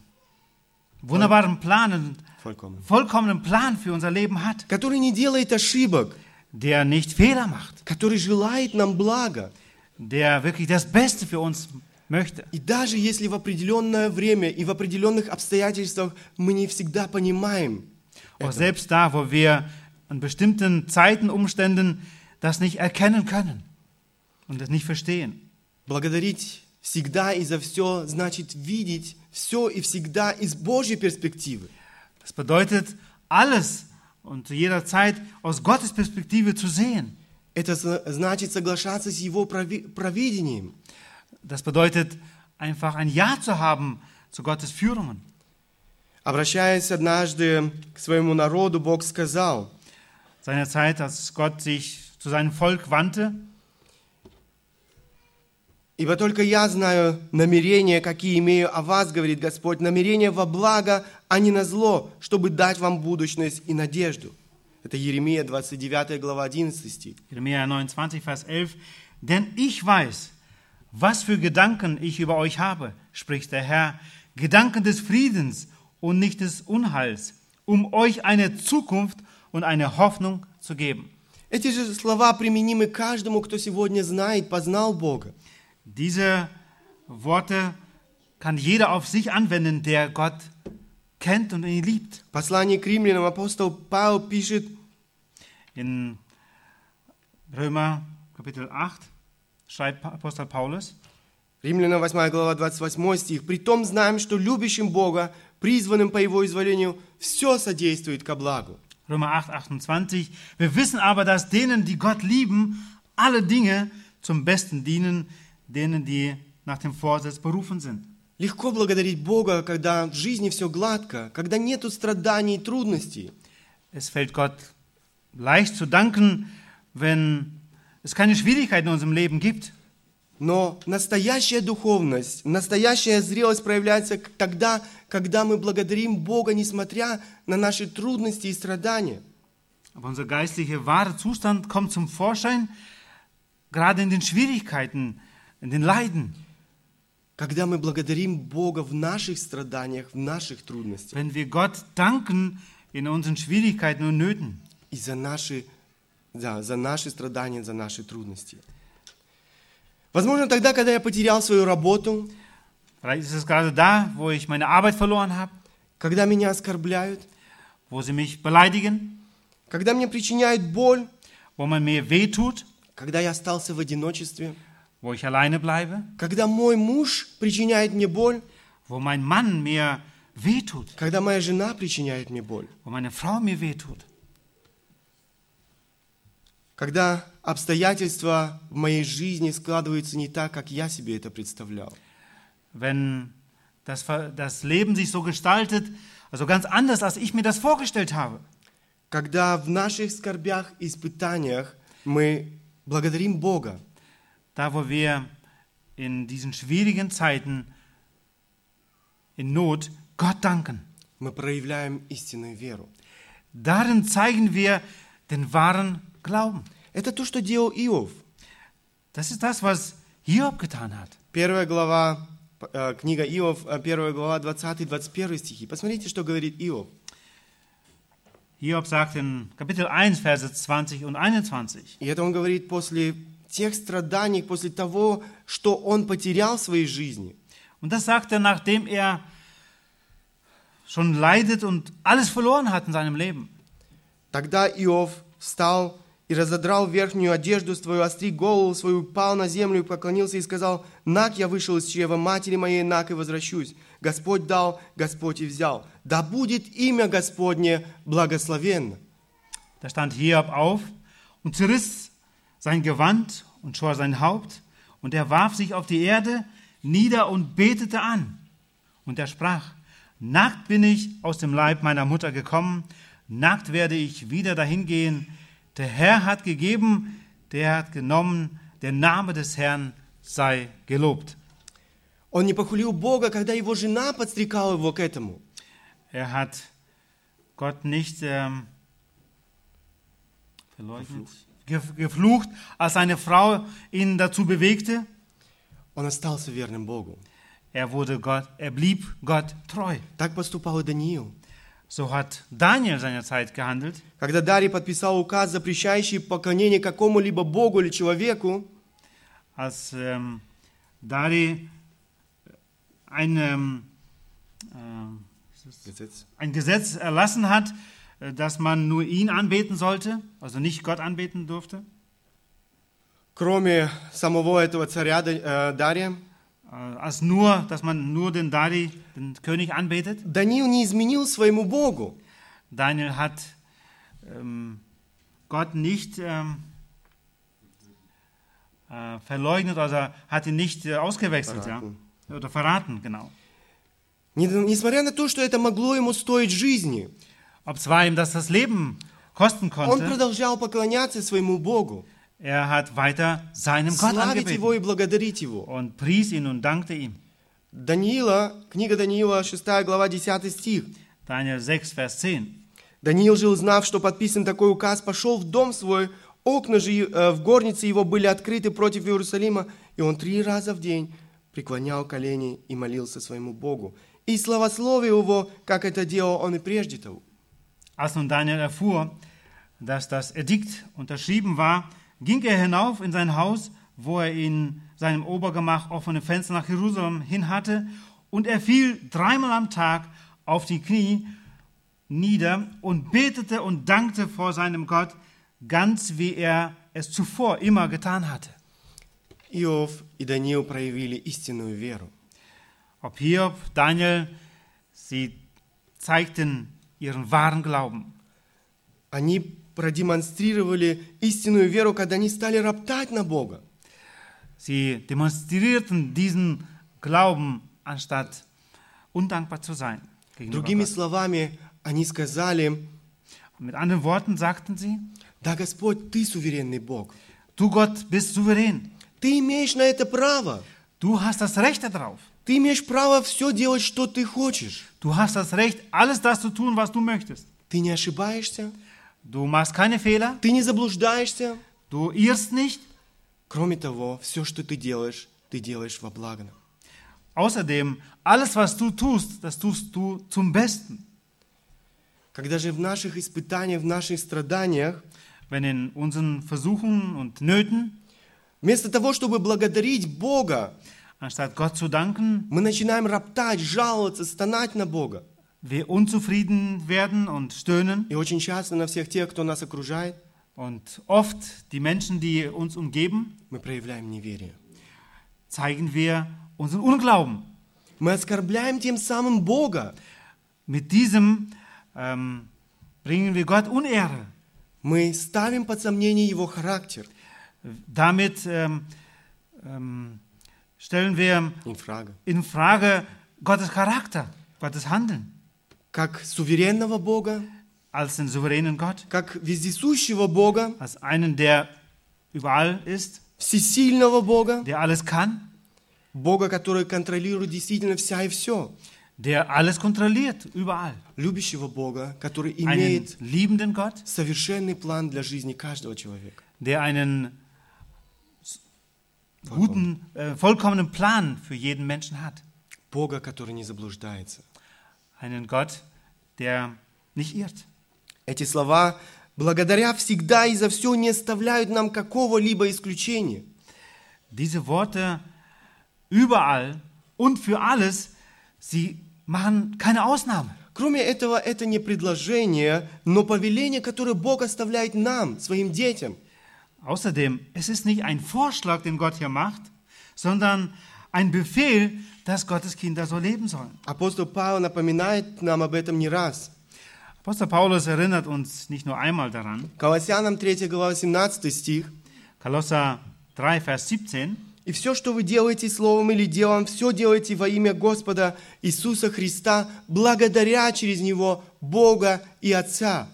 wunderbaren Plan und vollkommen. vollkommenen Plan für unser Leben hat, ошибок, der nicht Fehler macht, благо, der wirklich das Beste für uns möchte. И даже если в определенное время и в определенных обстоятельствах мы не всегда понимаем это. Selbst da, wo wir in bestimmten Zeiten, Umständen das nicht erkennen können und das nicht verstehen. Благодарить всегда и за все значит видеть все и всегда из Божьей перспективы. Das bedeutet, alles und zu jeder Zeit aus Gottes Perspektive zu sehen. Это значит соглашаться с Его провидением. Das bedeutet, einfach ein Ja zu haben zu Gottes Führungen. Обращаясь однажды к своему народу, Бог сказал, seiner Zeit, als Gott sich zu seinem Volk wandte. Ибо только я знаю намерения, какие имею о вас, говорит Господь, намерения во благо, а не на зло, чтобы дать вам будущность и надежду. Это Иеремия двадцать девятая глава одиннадцатый стих. Jeremia neunundzwanzig, Vers elf. Denn ich weiß, Was für Gedanken ich über euch habe, spricht der Herr, Gedanken des Friedens und nicht des Unheils, um euch eine Zukunft und eine Hoffnung zu geben. Эти же слова применимы каждому, кто сегодня знает, познал Бога. Diese Worte kann jeder auf sich anwenden, der Gott kennt und ihn liebt. Послание к Римлянам апостол Павел пишет in Römer Kapitel acht, schreibt Apostel Paulus. Римлянам восьмая глава двадцать восьмой стих. «Притом знаем, что любящим Бога, призванным по Его изволению, все содействует ко благу». Römer acht, achtundzwanzig. «Wir wissen aber, dass denen, die Gott lieben, alle Dinge zum Besten dienen, denen, die nach dem Vorsatz berufen sind». Легко благодарить Бога, когда в жизни все гладко, когда нету страданий и трудностей. Es fällt Gott leicht zu danken, wenn es keine Schwierigkeiten in unserem Leben gibt. Но настоящая духовность, настоящая зрелость проявляется тогда, когда мы благодарим Бога, несмотря на наши трудности и страдания. Aber unser geistlicher wahrer Zustand kommt zum Vorschein, gerade in den Schwierigkeiten, in den Leiden. Когда мы благодарим Бога в наших страданиях, в наших трудностях. Wenn wir Gott danken in unseren Schwierigkeiten und Nöten. И за наши, да, за наши страдания, за наши трудности. Возможно, тогда, когда я потерял свою работу, vielleicht ist es gerade da, wo ich meine Arbeit verloren habe, когда меня оскорбляют, wo sie mich beleidigen, когда мне причиняют боль, wo man mir wehtut, когда я остался в одиночестве, wo ich alleine bleibe, когда мой муж причиняет мне боль, wo mein Mann mir wehtut, когда моя жена причиняет мне боль, wo meine Frau mir wehtut, когда обстоятельства в моей жизни складываются не так, как я себе это представлял. Wenn das, das Leben sich so gestaltet, also ganz anders, als ich mir das vorgestellt habe. Когда в наших скорбях и испытаниях мы благодарим Бога. Da, wo wir in diesen schwierigen Zeiten in Not Gott danken. Мы проявляем истинную веру. Darin zeigen wir den wahren Glauben. Это то, что делал Иов. Das ist das, was Hiob getan hat. Первая глава, äh, книга Иов, первая глава, двадцатый-двадцать первый стихи. Посмотрите, что говорит Иов. Hiob sagt in Kapitel eins, Verse zwanzig und einundzwanzig. И это он говорит после тех страданий, после того, что он потерял в своей жизни. Und das sagt er, nachdem er schon leidet und alles verloren hat in seinem Leben. Тогда Иов встал и разодрал верхнюю одежду свою, остриг голову свою, упал на землю и поклонился, и сказал: «Наг я вышел из чрева матери моей, наг и возвращусь. Господь дал, Господь и взял. Да будет имя Господне благословенно». Da stand Hiob auf und zerriss sein Gewand und schor sein Haupt, und er warf sich auf die Erde nieder und betete an. Und er sprach: «Nackt bin ich aus dem Leib meiner Mutter gekommen, nackt werde ich wieder dahin gehen. Der Herr hat gegeben, der hat genommen, der Name des Herrn sei gelobt». Он не похулил Бога, когда его жена подстрекала его к этому. Er hat Gott nicht ähm, verleugnet, geflucht, als seine Frau ihn dazu bewegte. Он остался верным Богу. Er wurde Gott, er blieb Gott treu. Так поступал и Даниил. So hat Daniel seinerzeit gehandelt. Когда Дарий подписал указ, запрещающий поклонение какому-либо богу или человеку, als ähm, Dari ein, ähm, äh, Gesetz. ein Gesetz erlassen hat, dass man nur ihn anbeten sollte, also nicht Gott anbeten durfte. Кроме самого этого царя äh, Дария, als nur, dass man nur den Dari, den König, anbetet. Daniel не изменил своему Богу. Daniel hat ähm, Gott nicht ähm, äh, verleugnet, also hat ihn nicht äh, ausgewechselt, verraten. Ja? Oder verraten, genau. Несмотря на то, что это могло ему стоить жизни, obzwar ihm das das Leben kosten konnte, он продолжал поклоняться своему Богу. Er hat weiter seinem Gott angebeten und pries ihn und dankte ihm. Даниила, книга Даниила, шестая глава, десятый стих. Daniel sechs, Vers zehn. Даниил же, узнав, что подписан такой указ, пошел в дом свой, окна же в горнице его были открыты против Иерусалима, И он три раза в день преклонял колени и молился своему Богу. И славословил его, как это делал он и прежде того. Als nun Daniel erfuhr, dass das Edikt unterschrieben war, ging er hinauf in sein Haus, wo er in seinem Obergemach offene Fenster nach Jerusalem hin hatte, und er fiel dreimal am Tag auf die Knie nieder und betete und dankte vor seinem Gott, ganz wie er es zuvor immer getan hatte. Иов и Даниил проявили истинную веру. Ob Hiob, Daniel, sie zeigten ihren wahren Glauben. Они продемонстрировали истинную веру, когда они стали роптать на Бога. Sie demonstrierten diesen Glauben, anstatt undankbar zu sein. Другими словами, они сказали, mit anderen Worten sagten sie, да, Господь, Ты суверенный Бог. Du Gott bist souverän. Ты имеешь на это право. Du hast das Recht darauf. Ты имеешь право все делать, что ты хочешь. Du hast das Recht, alles das zu tun, was du möchtest. Ты не ошибаешься. Du machst keine Fehler. Ты не заблуждаешься. Du irrst nicht. Кроме того, все, что ты делаешь, ты делаешь во благо. Außerdem, alles, was du tust, das tust du zum Besten. Когда же в наших испытаниях, в наших страданиях, wenn in unseren Versuchen und Nöten, вместо того, чтобы благодарить Бога, anstatt Gott zu danken, мы начинаем роптать, жаловаться, стонать на Бога. Wir unzufrieden werden und stöhnen. И очень часто на всех тех, кто нас окружает, und oft die Menschen, die uns umgeben, мы проявляем неверие. Zeigen wir unseren Unglauben. Мы оскорбляем тем самым Бога. Mit diesem ähm, bringen wir Gott Unehre. Мы ставим под сомнение Его характер. Damit ähm, ähm, stellen wir in Frage. in Frage Gottes Charakter, Gottes Handeln. Как суверенного Бога, als den souveränen Gott, как вездесущего Бога, als einen, der überall ist, всесильного Бога, der alles kann, Бога, который контролирует действительно вся и все, der alles kontrolliert, überall, любящего Бога, который имеет einen liebenden Gott, совершенный план для жизни каждого человека, der einen guten, äh, vollkommenen Plan für jeden Menschen hat. Бога, который не заблуждается. Einen Gott, der nicht irrt. Эти слова, благодаря всегда и за все, не оставляют нам какого-либо исключения. Diese Worte, überall und für alles, sie machen keine Ausnahme. Кроме этого, это не предложение, но повеление, которое Бог оставляет нам, своим детям. Außerdem, es ist nicht ein Vorschlag, den Gott hier macht, sondern ein Befehl, dass Gottes Kinder so leben sollen. Apostel Paulus напоминает нам об этом не раз. Apostel Paulus erinnert uns nicht nur einmal daran. Колоссянам третья глава семнадцатый стих. Kolosser drei, Vers siebzehn. И все, что вы делаете словом или делом, все делайте во имя Господа Иисуса Христа, благодаря через Него Бога и Отца.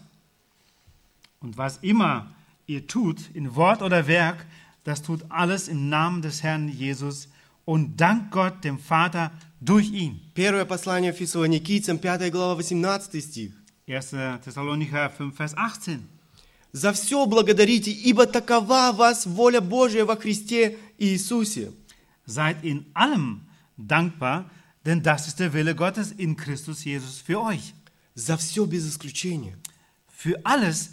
Und was immer ihr tut, in Wort oder Werk, das tut alles im Namen des Herrn Jesus und dank Gott, dem Vater, durch ihn. Первое послание Фессалоникийцам, пятая глава, восемнадцатый стих. Erste Thessalonicher fünf, Vers achtzehn. За все благодарите, ибо такова вас воля Божия во Христе Иисусе. Seid in allem dankbar, denn das ist der Wille Gottes in Christus Jesus für euch. За все без исключения. Für alles,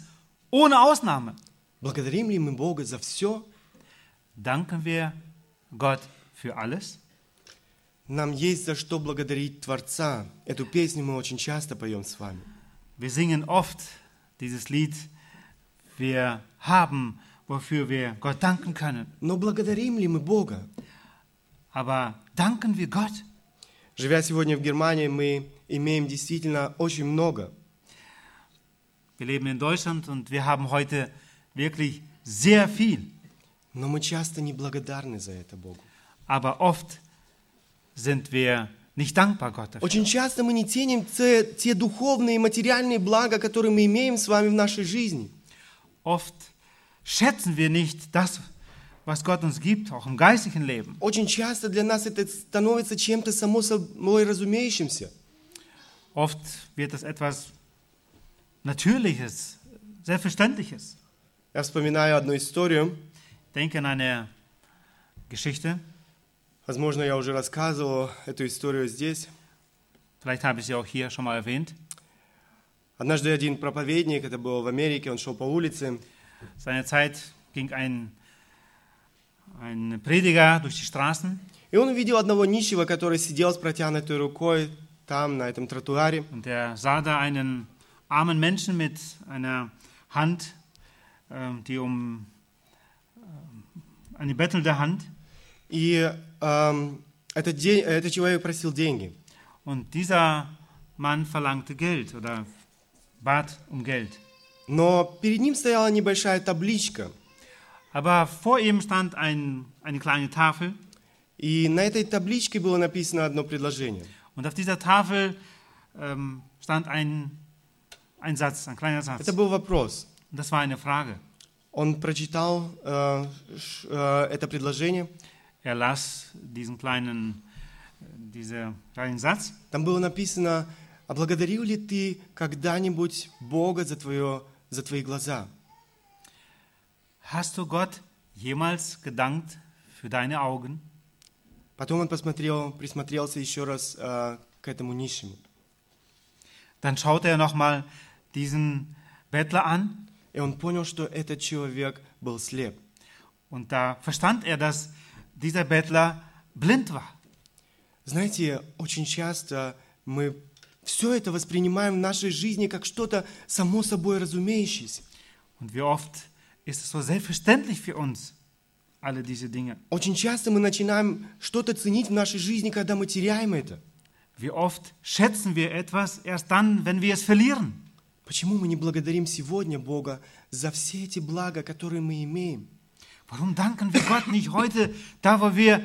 ohne Ausnahme. Благодарим ли мы Бога за все? Danken wir Gott für alles? Нам есть за что благодарить Творца. Эту песню мы очень часто поем с вами. Wir singen oft dieses Lied. Wir haben, wofür wir Gott danken können. Но благодарим ли мы Бога? Aber danken wir Gott? Живя сегодня в Германии, мы имеем действительно очень много. Wir leben in Deutschland und wir haben heute wirklich sehr viel. Но мы часто не благодарны за это Богу. Aber oft sind wir nicht dankbar Gott dafür. Очень часто мы не ценим те, те духовные и материальные блага, которые мы имеем с вами в нашей жизни. Oft schätzen wir nicht das, was Gott uns gibt, auch im geistigen Leben. Очень часто для нас это становится чем-то само собой разумеющимся. Oft wird es etwas Natürliches, Selbstverständliches. Я вспоминаю одну историю. Denke an eine Geschichte. Возможно, я уже рассказывал эту историю здесь. Vielleicht habe ich sie auch hier schon mal erwähnt. Однажды один проповедник, это было в Америке, он шел по улице. Seinerzeit ging ein, ein Prediger durch die Straßen. И он увидел одного нищего, который сидел с протянутой рукой там, на этом тротуаре. Und er sah da einen armen Menschen mit einer Hand, die um eine bettelnde Hand. И ähm, этот, день, этот человек просил деньги. Und dieser Mann verlangte Geld oder bat um Geld. Но перед ним стояла небольшая табличка. Aber vor ihm stand ein, eine kleine Tafel. И на этой табличке было написано одно предложение. Und auf dieser Tafel ähm, stand ein, ein Satz, ein kleiner Satz. Это был вопрос. Und das war eine Frage. Он прочитал äh, äh, это предложение. Er las diesen kleinen, diese, kleinen Satz. Там было написано: «А благодарил ли ты когда-нибудь Бога за твое, за твои глаза?» Hast du Gott jemals gedankt für deine Augen? Потом он посмотрел, присмотрелся еще раз äh, к этому нищему. Dann schaute er nochmal diesen Bettler an. И он понял, что этот человек был слеп. Und da verstand er, dass dieser Bettler blind war. Знаете, очень часто мы все это воспринимаем в нашей жизни как что-то само собой разумеющееся. Und wie oft ist es so selbstverständlich für uns, alle diese Dinge. Очень часто мы начинаем что-то ценить в нашей жизни, когда мы теряем это. Wie oft schätzen wir etwas erst dann, wenn wir es verlieren. Почему мы не благодарим сегодня Бога за все эти блага, которые мы имеем? Warum danken wir Gott nicht heute, da wo wir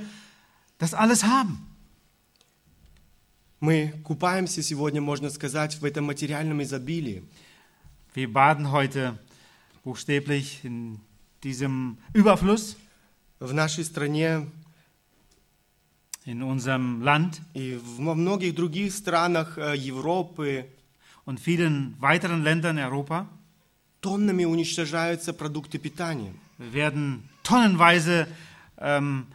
das alles haben? Мы купаемся сегодня, можно сказать, в этом материальном изобилии. Wir baden heute buchstäblich in diesem Überfluss. В нашей стране, in unserem Land, и во многих других странах Европы, und vielen weiteren Ländern Europa, тоннами уничтожаются продукты питания. Werden tonnenweise ähm,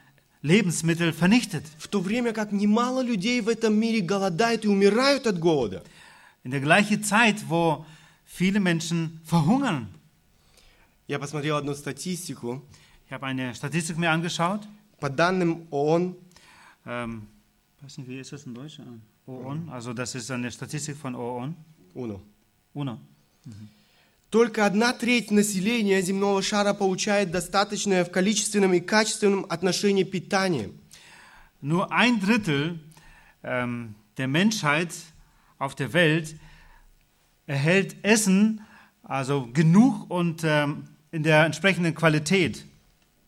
Lebensmittel vernichtet. В то время как немало людей в этом мире голодают и умирают от голода. In der gleichen Zeit, wo viele Menschen verhungern. Я посмотрел одну статистику. Ich habe eine Statistik mir angeschaut. По данным ООН, ähm, weiß nicht, wie ist das in Deutsch? ООН, also das ist eine Statistik von ООН. УНО. УНО. Mhm. Только одна треть населения земного шара получает достаточное в количественном и качественном отношении питания. Nur ein Drittel ähm, der Menschheit auf der Welt erhält Essen, also genug und ähm, in der entsprechenden Qualität.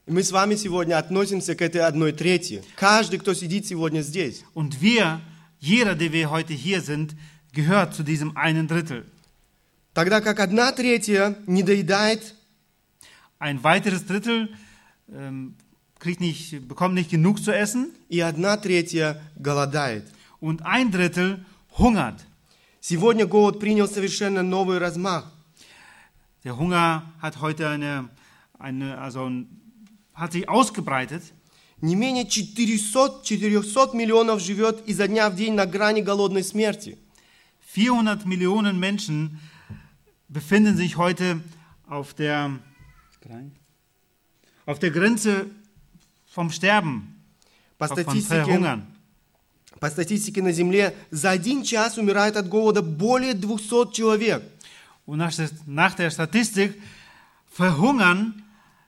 Мы с вами сегодня относимся к этой одной трети. Каждый, кто сидит сегодня здесь. Und wir, jeder, der wir heute hier sind, gehört zu diesem einen Drittel. Тогда как одна третья не доедает, ein weiteres Drittel ähm, kriegt nicht, bekommt nicht genug zu essen, и одна третья голодает. Und ein Drittel hungert. Сегодня голод принял совершенно новый размах. Der Hunger hat heute eine, eine, also hat sich ausgebreitet. Не менее четыреста, четыреста миллионов живет изо дня в день на грани голодной смерти. vierhundert Millionen Menschen befinden sich heute auf der, auf der Grenze vom Sterben, по статистике, по статистике на Земле за один час умирает от голода более двухсот человек. Und nach, nach der Statistik verhungern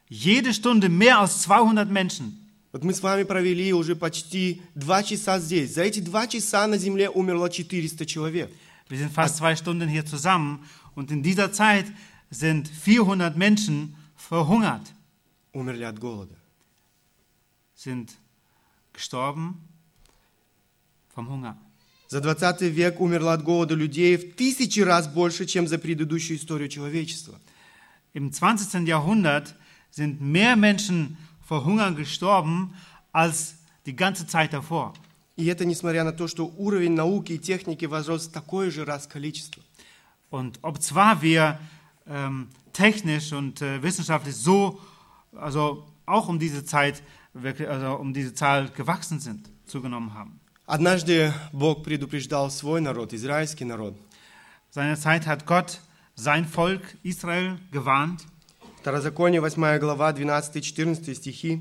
jede Stunde mehr als zweihundert Menschen. Вот мы с вами провели уже почти два часа здесь. За эти два часа на Земле умерло четыреста человек. Wir sind fast zwei Stunden hier zusammen. Und in dieser Zeit sind vierhundert Menschen verhungert. Умерли от голода. Sind gestorben vom Hunger. За двадцатый век умерло от голода людей в тысячи раз больше, чем за предыдущую историю человечества. Im zwanzigsten. Jahrhundert sind mehr Menschen vor Hunger gestorben als die ganze Zeit davor. И это несмотря на то, что уровень науки и техники возрос в такой же раз количество. Und obzwar wir ähm, technisch und äh, wissenschaftlich so, also auch um diese Zeit wirklich, also um diese Zahl gewachsen sind, zugenommen haben. Однажды Бог предупреждал свой народ, израильский народ. Seinerzeit hat Gott sein Volk Israel gewarnt. Второзаконие, восьмая глава, двенадцатый-четырнадцатый стихи.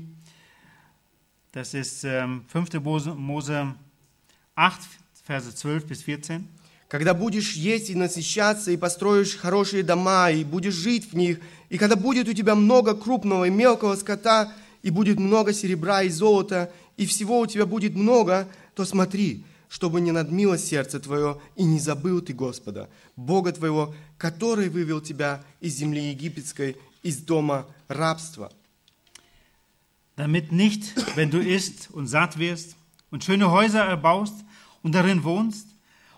Das ist ähm, fünfter Mose acht, Verse zwölf bis vierzehn. Когда будешь есть и насыщаться, и построишь хорошие дома, и будешь жить в них, и когда будет у тебя много крупного и мелкого скота, и будет много серебра и золота, и всего у тебя будет много, то смотри, чтобы не надмило сердце твое, и не забыл ты Господа, Бога твоего, который вывел тебя из земли египетской, из дома рабства. Damit nicht, wenn du isst und satt wirst und schöne Häuser erbaust und darin wohnst,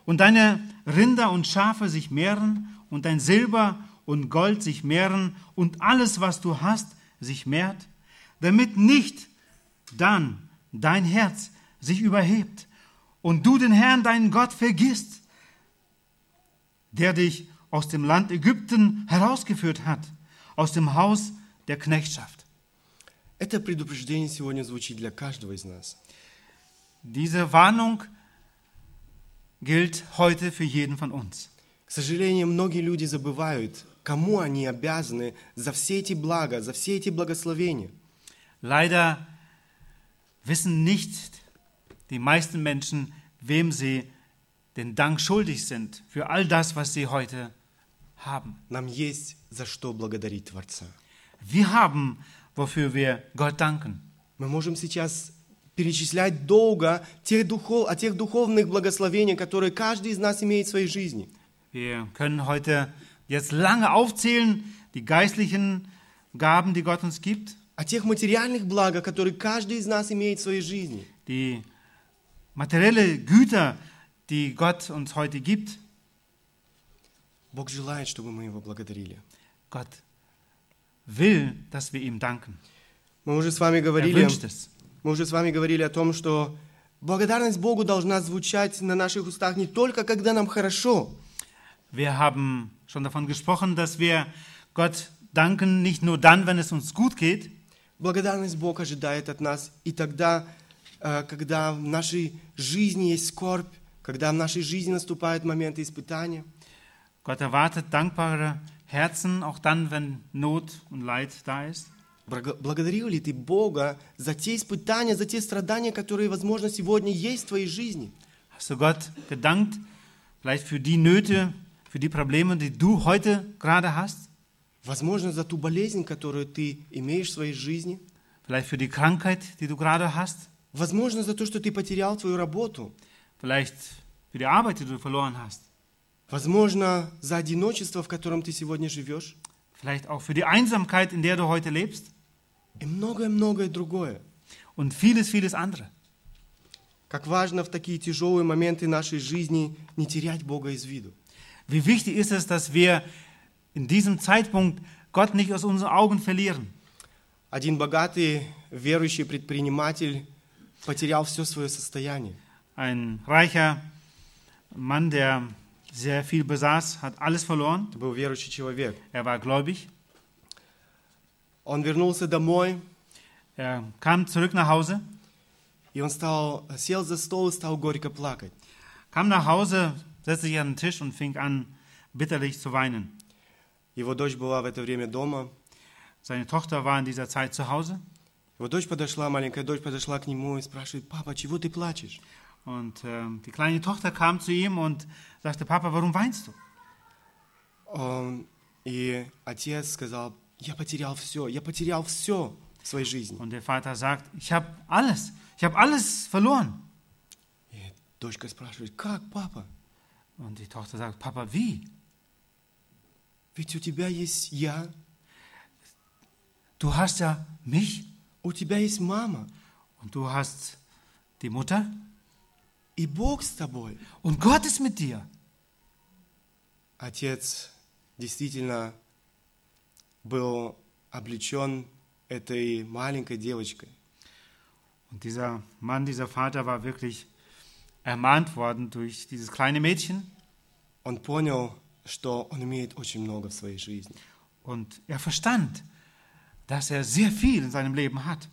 und deine Rinder und Schafe sich mehren, und dein Silber und Gold sich mehren, und alles, was du hast, sich mehrt, damit nicht dann dein Herz sich überhebt, und du den Herrn, deinen Gott, vergisst, der dich aus dem Land Ägypten herausgeführt hat, aus dem Haus der Knechtschaft. Это предупреждение сегодня звучит для каждого из нас. Diese Warnung gilt heute für jeden von uns. К сожалению, многие люди забывают, кому они обязаны за все эти блага, за все эти благословения. Leider wissen nicht die meisten Menschen, wem sie den Dank schuldig sind für all das, was sie heute haben. Нам есть за что благодарить Творца. Wir haben, wofür wir Gott danken. Мы можем сейчас перечислять долго тех духов, о тех духовных благословениях, которые каждый из нас имеет в своей жизни. Wir können heute jetzt lange aufzählen die geistlichen Gaben, die Gott uns gibt. О тех материальных благах, которые каждый из нас имеет в своей жизни. Die materielle Güter, die Gott uns heute gibt. Бог желает, чтобы мы его благодарили. Gott will, dass wir ihm danken. Мы уже с вами говорили. Er wünscht es. Мы уже с вами говорили о том, что благодарность Богу должна звучать на наших устах не только когда нам хорошо. Wir haben schon davon gesprochen, dass wir Gott danken nicht nur dann, wenn es uns gut geht. Благодарность Бог ожидает от нас и тогда, когда в нашей жизни есть скорбь, когда в нашей жизни наступают моменты испытания. Gott erwartet dankbare Herzen auch dann, wenn Not und Leid da ist. Благодарил ли ты Бога за те испытания, за те страдания, которые, возможно, сегодня есть в твоей жизни? Hast du Gott gedankt, vielleicht für die Nöte, für die Probleme, die du heute gerade hast? Возможно, за ту болезнь, которую ты имеешь в своей жизни? Vielleicht für die Krankheit, die du gerade hast? Возможно, за то, что ты потерял твою работу? Vielleicht für die Arbeit, die du verloren hast? Возможно, за одиночество, в котором ты сегодня живешь? Vielleicht auch für die Einsamkeit, in der du heute lebst. И многое-многое другое. Und vieles, vieles andere. Как важно в такие тяжелые моменты нашей жизни не терять Бога из виду. Wie wichtig ist es, dass wir in diesem Zeitpunkt Gott nicht aus unseren Augen verlieren. Один богатый верующий предприниматель потерял все свое состояние. Ein reicher Mann, der sehr viel besaß, hat alles verloren. Был верующий человек. Er war gläubig. Он вернулся домой. Er kam zurück nach Hause. И он стал, сел за стол и стал горько плакать. Kam nach Hause, setzte sich an den Tisch und fing an, bitterlich zu weinen. Его дочь была в это время дома. Seine Tochter war in dieser Zeit zu Hause. Его дочь подошла, маленькая дочь подошла к нему и спрашивает: «Папа, чего ты плачешь?» Und äh, die kleine Tochter kam zu ihm und sagte: Papa, warum weinst du? Um, и отец сказал: Я потерял все, я потерял все в своей жизни. Und der Vater sagt: Ich habe alles, ich habe alles verloren. И дочка спрашивает: Как, папа? Und die Tochter sagt: Papa, wie? Ведь у тебя есть я. Du hast ja mich. У тебя есть мама. Und du hast die Mutter. И Бог с тобой. Und Gott ist mit dir. Отец действительно был облечен этой маленькой девочкой. Und dieser Mann, dieser Vater war wirklich ermahnt worden durch dieses kleine Mädchen. Он понял, что он имеет очень много в своей жизни. Und er verstand, dass er sehr viel in seinem Leben hat.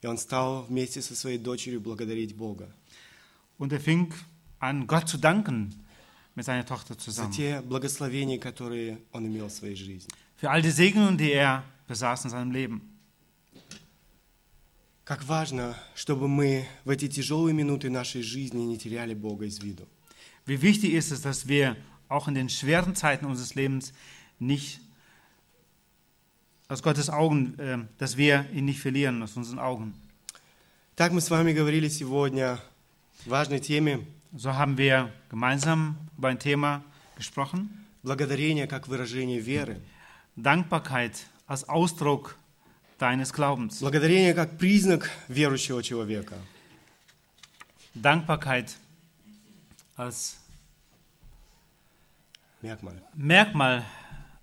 И он стал вместе со своей дочерью благодарить Бога. Und er fing an, Gott zu danken mit seiner Tochter zusammen. За те благословения, которые он имел в своей жизни. Für all die Segnungen, die er besaß in seinem Leben. Как важно, чтобы мы в эти тяжелые минуты нашей жизни не теряли Бога из виду. Wie wichtig ist es, dass wir auch in den schweren Zeiten unseres Lebens nicht aus Gottes Augen, äh, dass wir ihn nicht verlieren aus unseren Augen. Так мы с вами говорили сегодня о важной теме. So haben wir gemeinsam über ein Thema gesprochen. Благодарение как выражение веры. Dankbarkeit als Ausdruck deines Glaubens. Благодарение как признак верующего человека. Dankbarkeit als Merkmal. Merkmal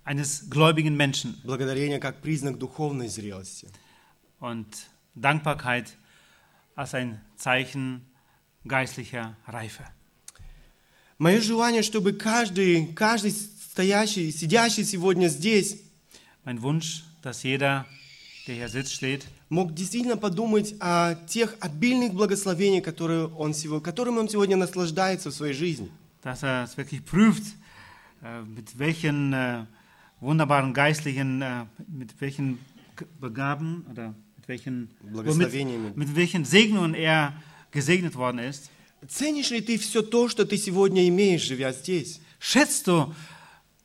eines gläubigen Menschen. Благодарение как признак духовной зрелости. Und Dankbarkeit als ein Zeichen geistlicher Reife. Мое желание, чтобы каждый, каждый стоящий, сидящий сегодня здесь, mein Wunsch, dass jeder, der hier sitzt, steht, мог действительно подумать о тех обильных благословениях, которые он сегодня, которым он сегодня наслаждается в своей жизни. Dass er es wirklich prüft, mit welchen wunderbaren geistlichen, mit welchen Begaben oder mit welchen, mit, mit welchen Segnungen er gesegnet worden ist. Ценишь ли ты все то, что ты сегодня имеешь, живя здесь? Schätzt du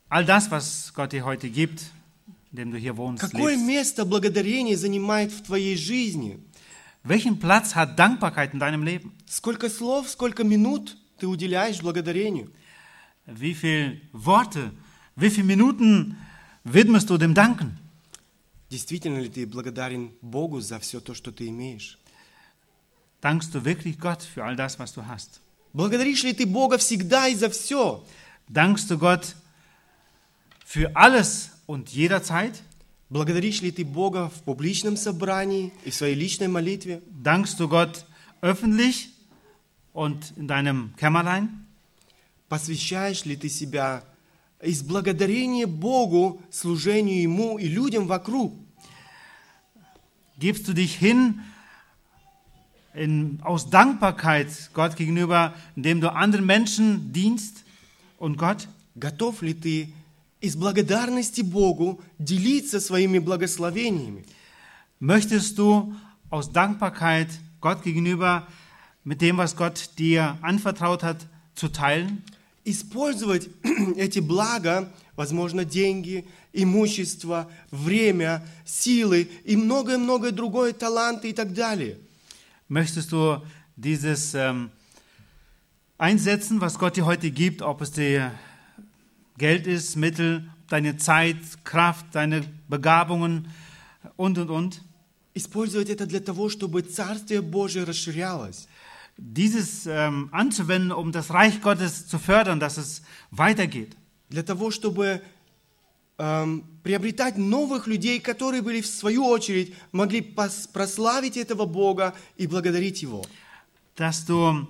all das, was Gott dir heute gibt, indem du hier wohnst, lebst? Какое место благодарение занимает в твоей жизни? Welchen Platz hat Dankbarkeit in deinem Leben? Сколько слов, сколько минут ты уделяешь благодарению? Wie viele Worte, wie viele Minuten widmest du dem Danken? Действительно ли ты благодарен Богу за все то, что ты имеешь? Dankst du wirklich Gott für all das, was du hast? Благодаришь ли ты Бога всегда и за все? Dankst du Gott für alles und jederzeit? Благодаришь ли ты Бога в публичном собрании и в своей личной молитве? Dankst du Gott öffentlich und in deinem Kämmerlein? Посвящаешь ли ты себя из благодарения Богу, служению Ему и людям вокруг? Gibst du dich hin in, aus Dankbarkeit Gott gegenüber, indem du anderen Menschen dienst und Gott? Готов ли ты из благодарности Богу делиться своими благословениями? Möchtest du aus Dankbarkeit Gott gegenüber mit dem, was Gott dir anvertraut hat, zu teilen? Использовать эти блага, возможно, деньги, имущество, время, силы и многое-многое другое, таланты и так далее. Möchtest du dieses ähm, einsetzen, was Gott dir heute gibt, ob es dir Geld ist, Mittel, deine Zeit, Kraft, deine Begabungen und, und, und? Использовать это для того, чтобы Царствие Божие расширялось. Dieses ähm, anzuwenden, um das Reich Gottes zu fördern, dass es weitergeht. Для того, чтобы ähm, приобретать новых людей, которые были в свою очередь могли пос- прославить этого Бога и благодарить Его. Dass du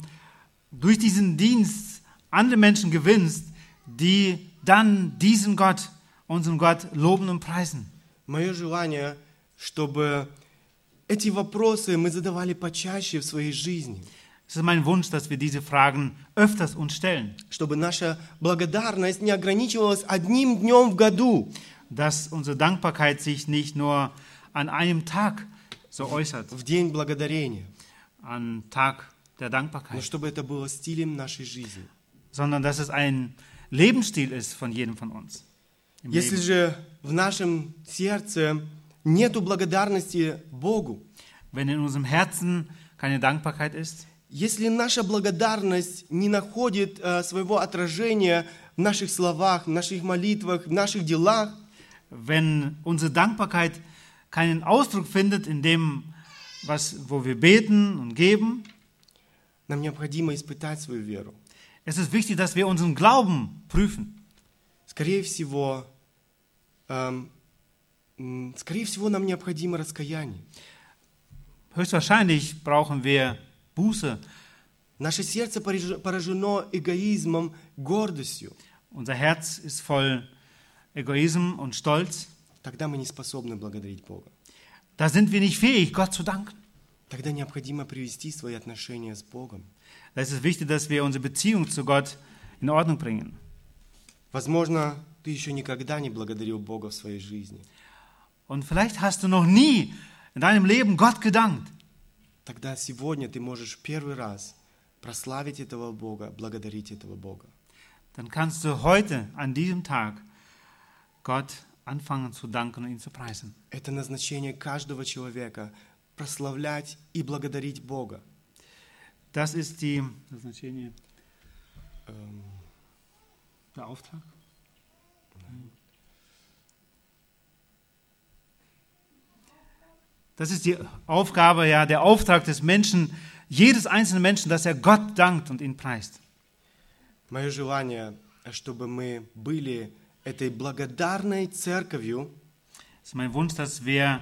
durch diesen Dienst andere Menschen gewinnst, die dann diesen Gott, unseren Gott, loben und preisen. Мое желание, чтобы эти вопросы мы задавали почаще в своей жизни. Es ist mein Wunsch, dass wir diese Fragen öfters uns stellen. Чтобы наша благодарность не ограничивалась одним днем в году. Dass unsere Dankbarkeit sich nicht nur an einem Tag so äußert. В день благодарения. An Tag der Dankbarkeit. Но чтобы это было стилем нашей жизни. Sondern dass es ein Lebensstil ist von jedem von uns. Если же в нашем сердце нету благодарности Богу, wenn in unserem Herzen keine Dankbarkeit ist, если наша благодарность не находит äh, своего отражения в наших словах, в наших молитвах, в наших делах, wenn unsere Dankbarkeit keinen Ausdruck findet in dem, was, wo wir beten und geben, нам необходимо испытать свою веру. Es ist wichtig, dass wir unseren Glauben prüfen. Скорее всего, ähm, скорее всего нам необходимо раскаяние. Höchstwahrscheinlich brauchen wir Buße. Наше сердце поражено эгоизмом, гордостью. Unser Herz ist voll Egoismus und Stolz. Тогда мы не способны благодарить Бога. Da sind wir nicht fähig, Gott zu danken. Тогда необходимо привести свои отношения с Богом. Es ist wichtig, dass wir unsere Beziehung zu Gott in Ordnung bringen. Возможно, ты еще никогда не благодарил Бога в своей жизни. Und vielleicht hast du noch nie in deinem Leben Gott gedankt. Тогда сегодня ты можешь первый раз прославить этого Бога, благодарить этого Бога. Dann kannst du heute an diesem Tag Gott anfangen zu danken und ihn zu preisen. Это назначение каждого человека прославлять и благодарить Бога. Das ist die назначение. Ähm, der Auftrag. Das ist die Aufgabe, ja, der Auftrag des Menschen, jedes einzelnen Menschen, dass er Gott dankt und ihn preist. Мое желание, чтобы мы были этой благодарной церковью. Es ist mein Wunsch, dass wir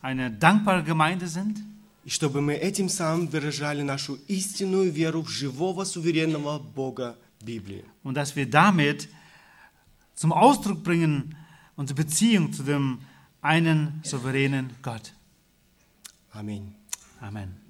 eine dankbare Gemeinde sind. И чтобы мы этим самым выражали нашу истинную веру в живого суверенного Бога Библии. Und dass wir damit zum Ausdruck bringen unsere Beziehung zu dem einen souveränen Gott. Amen. Amen.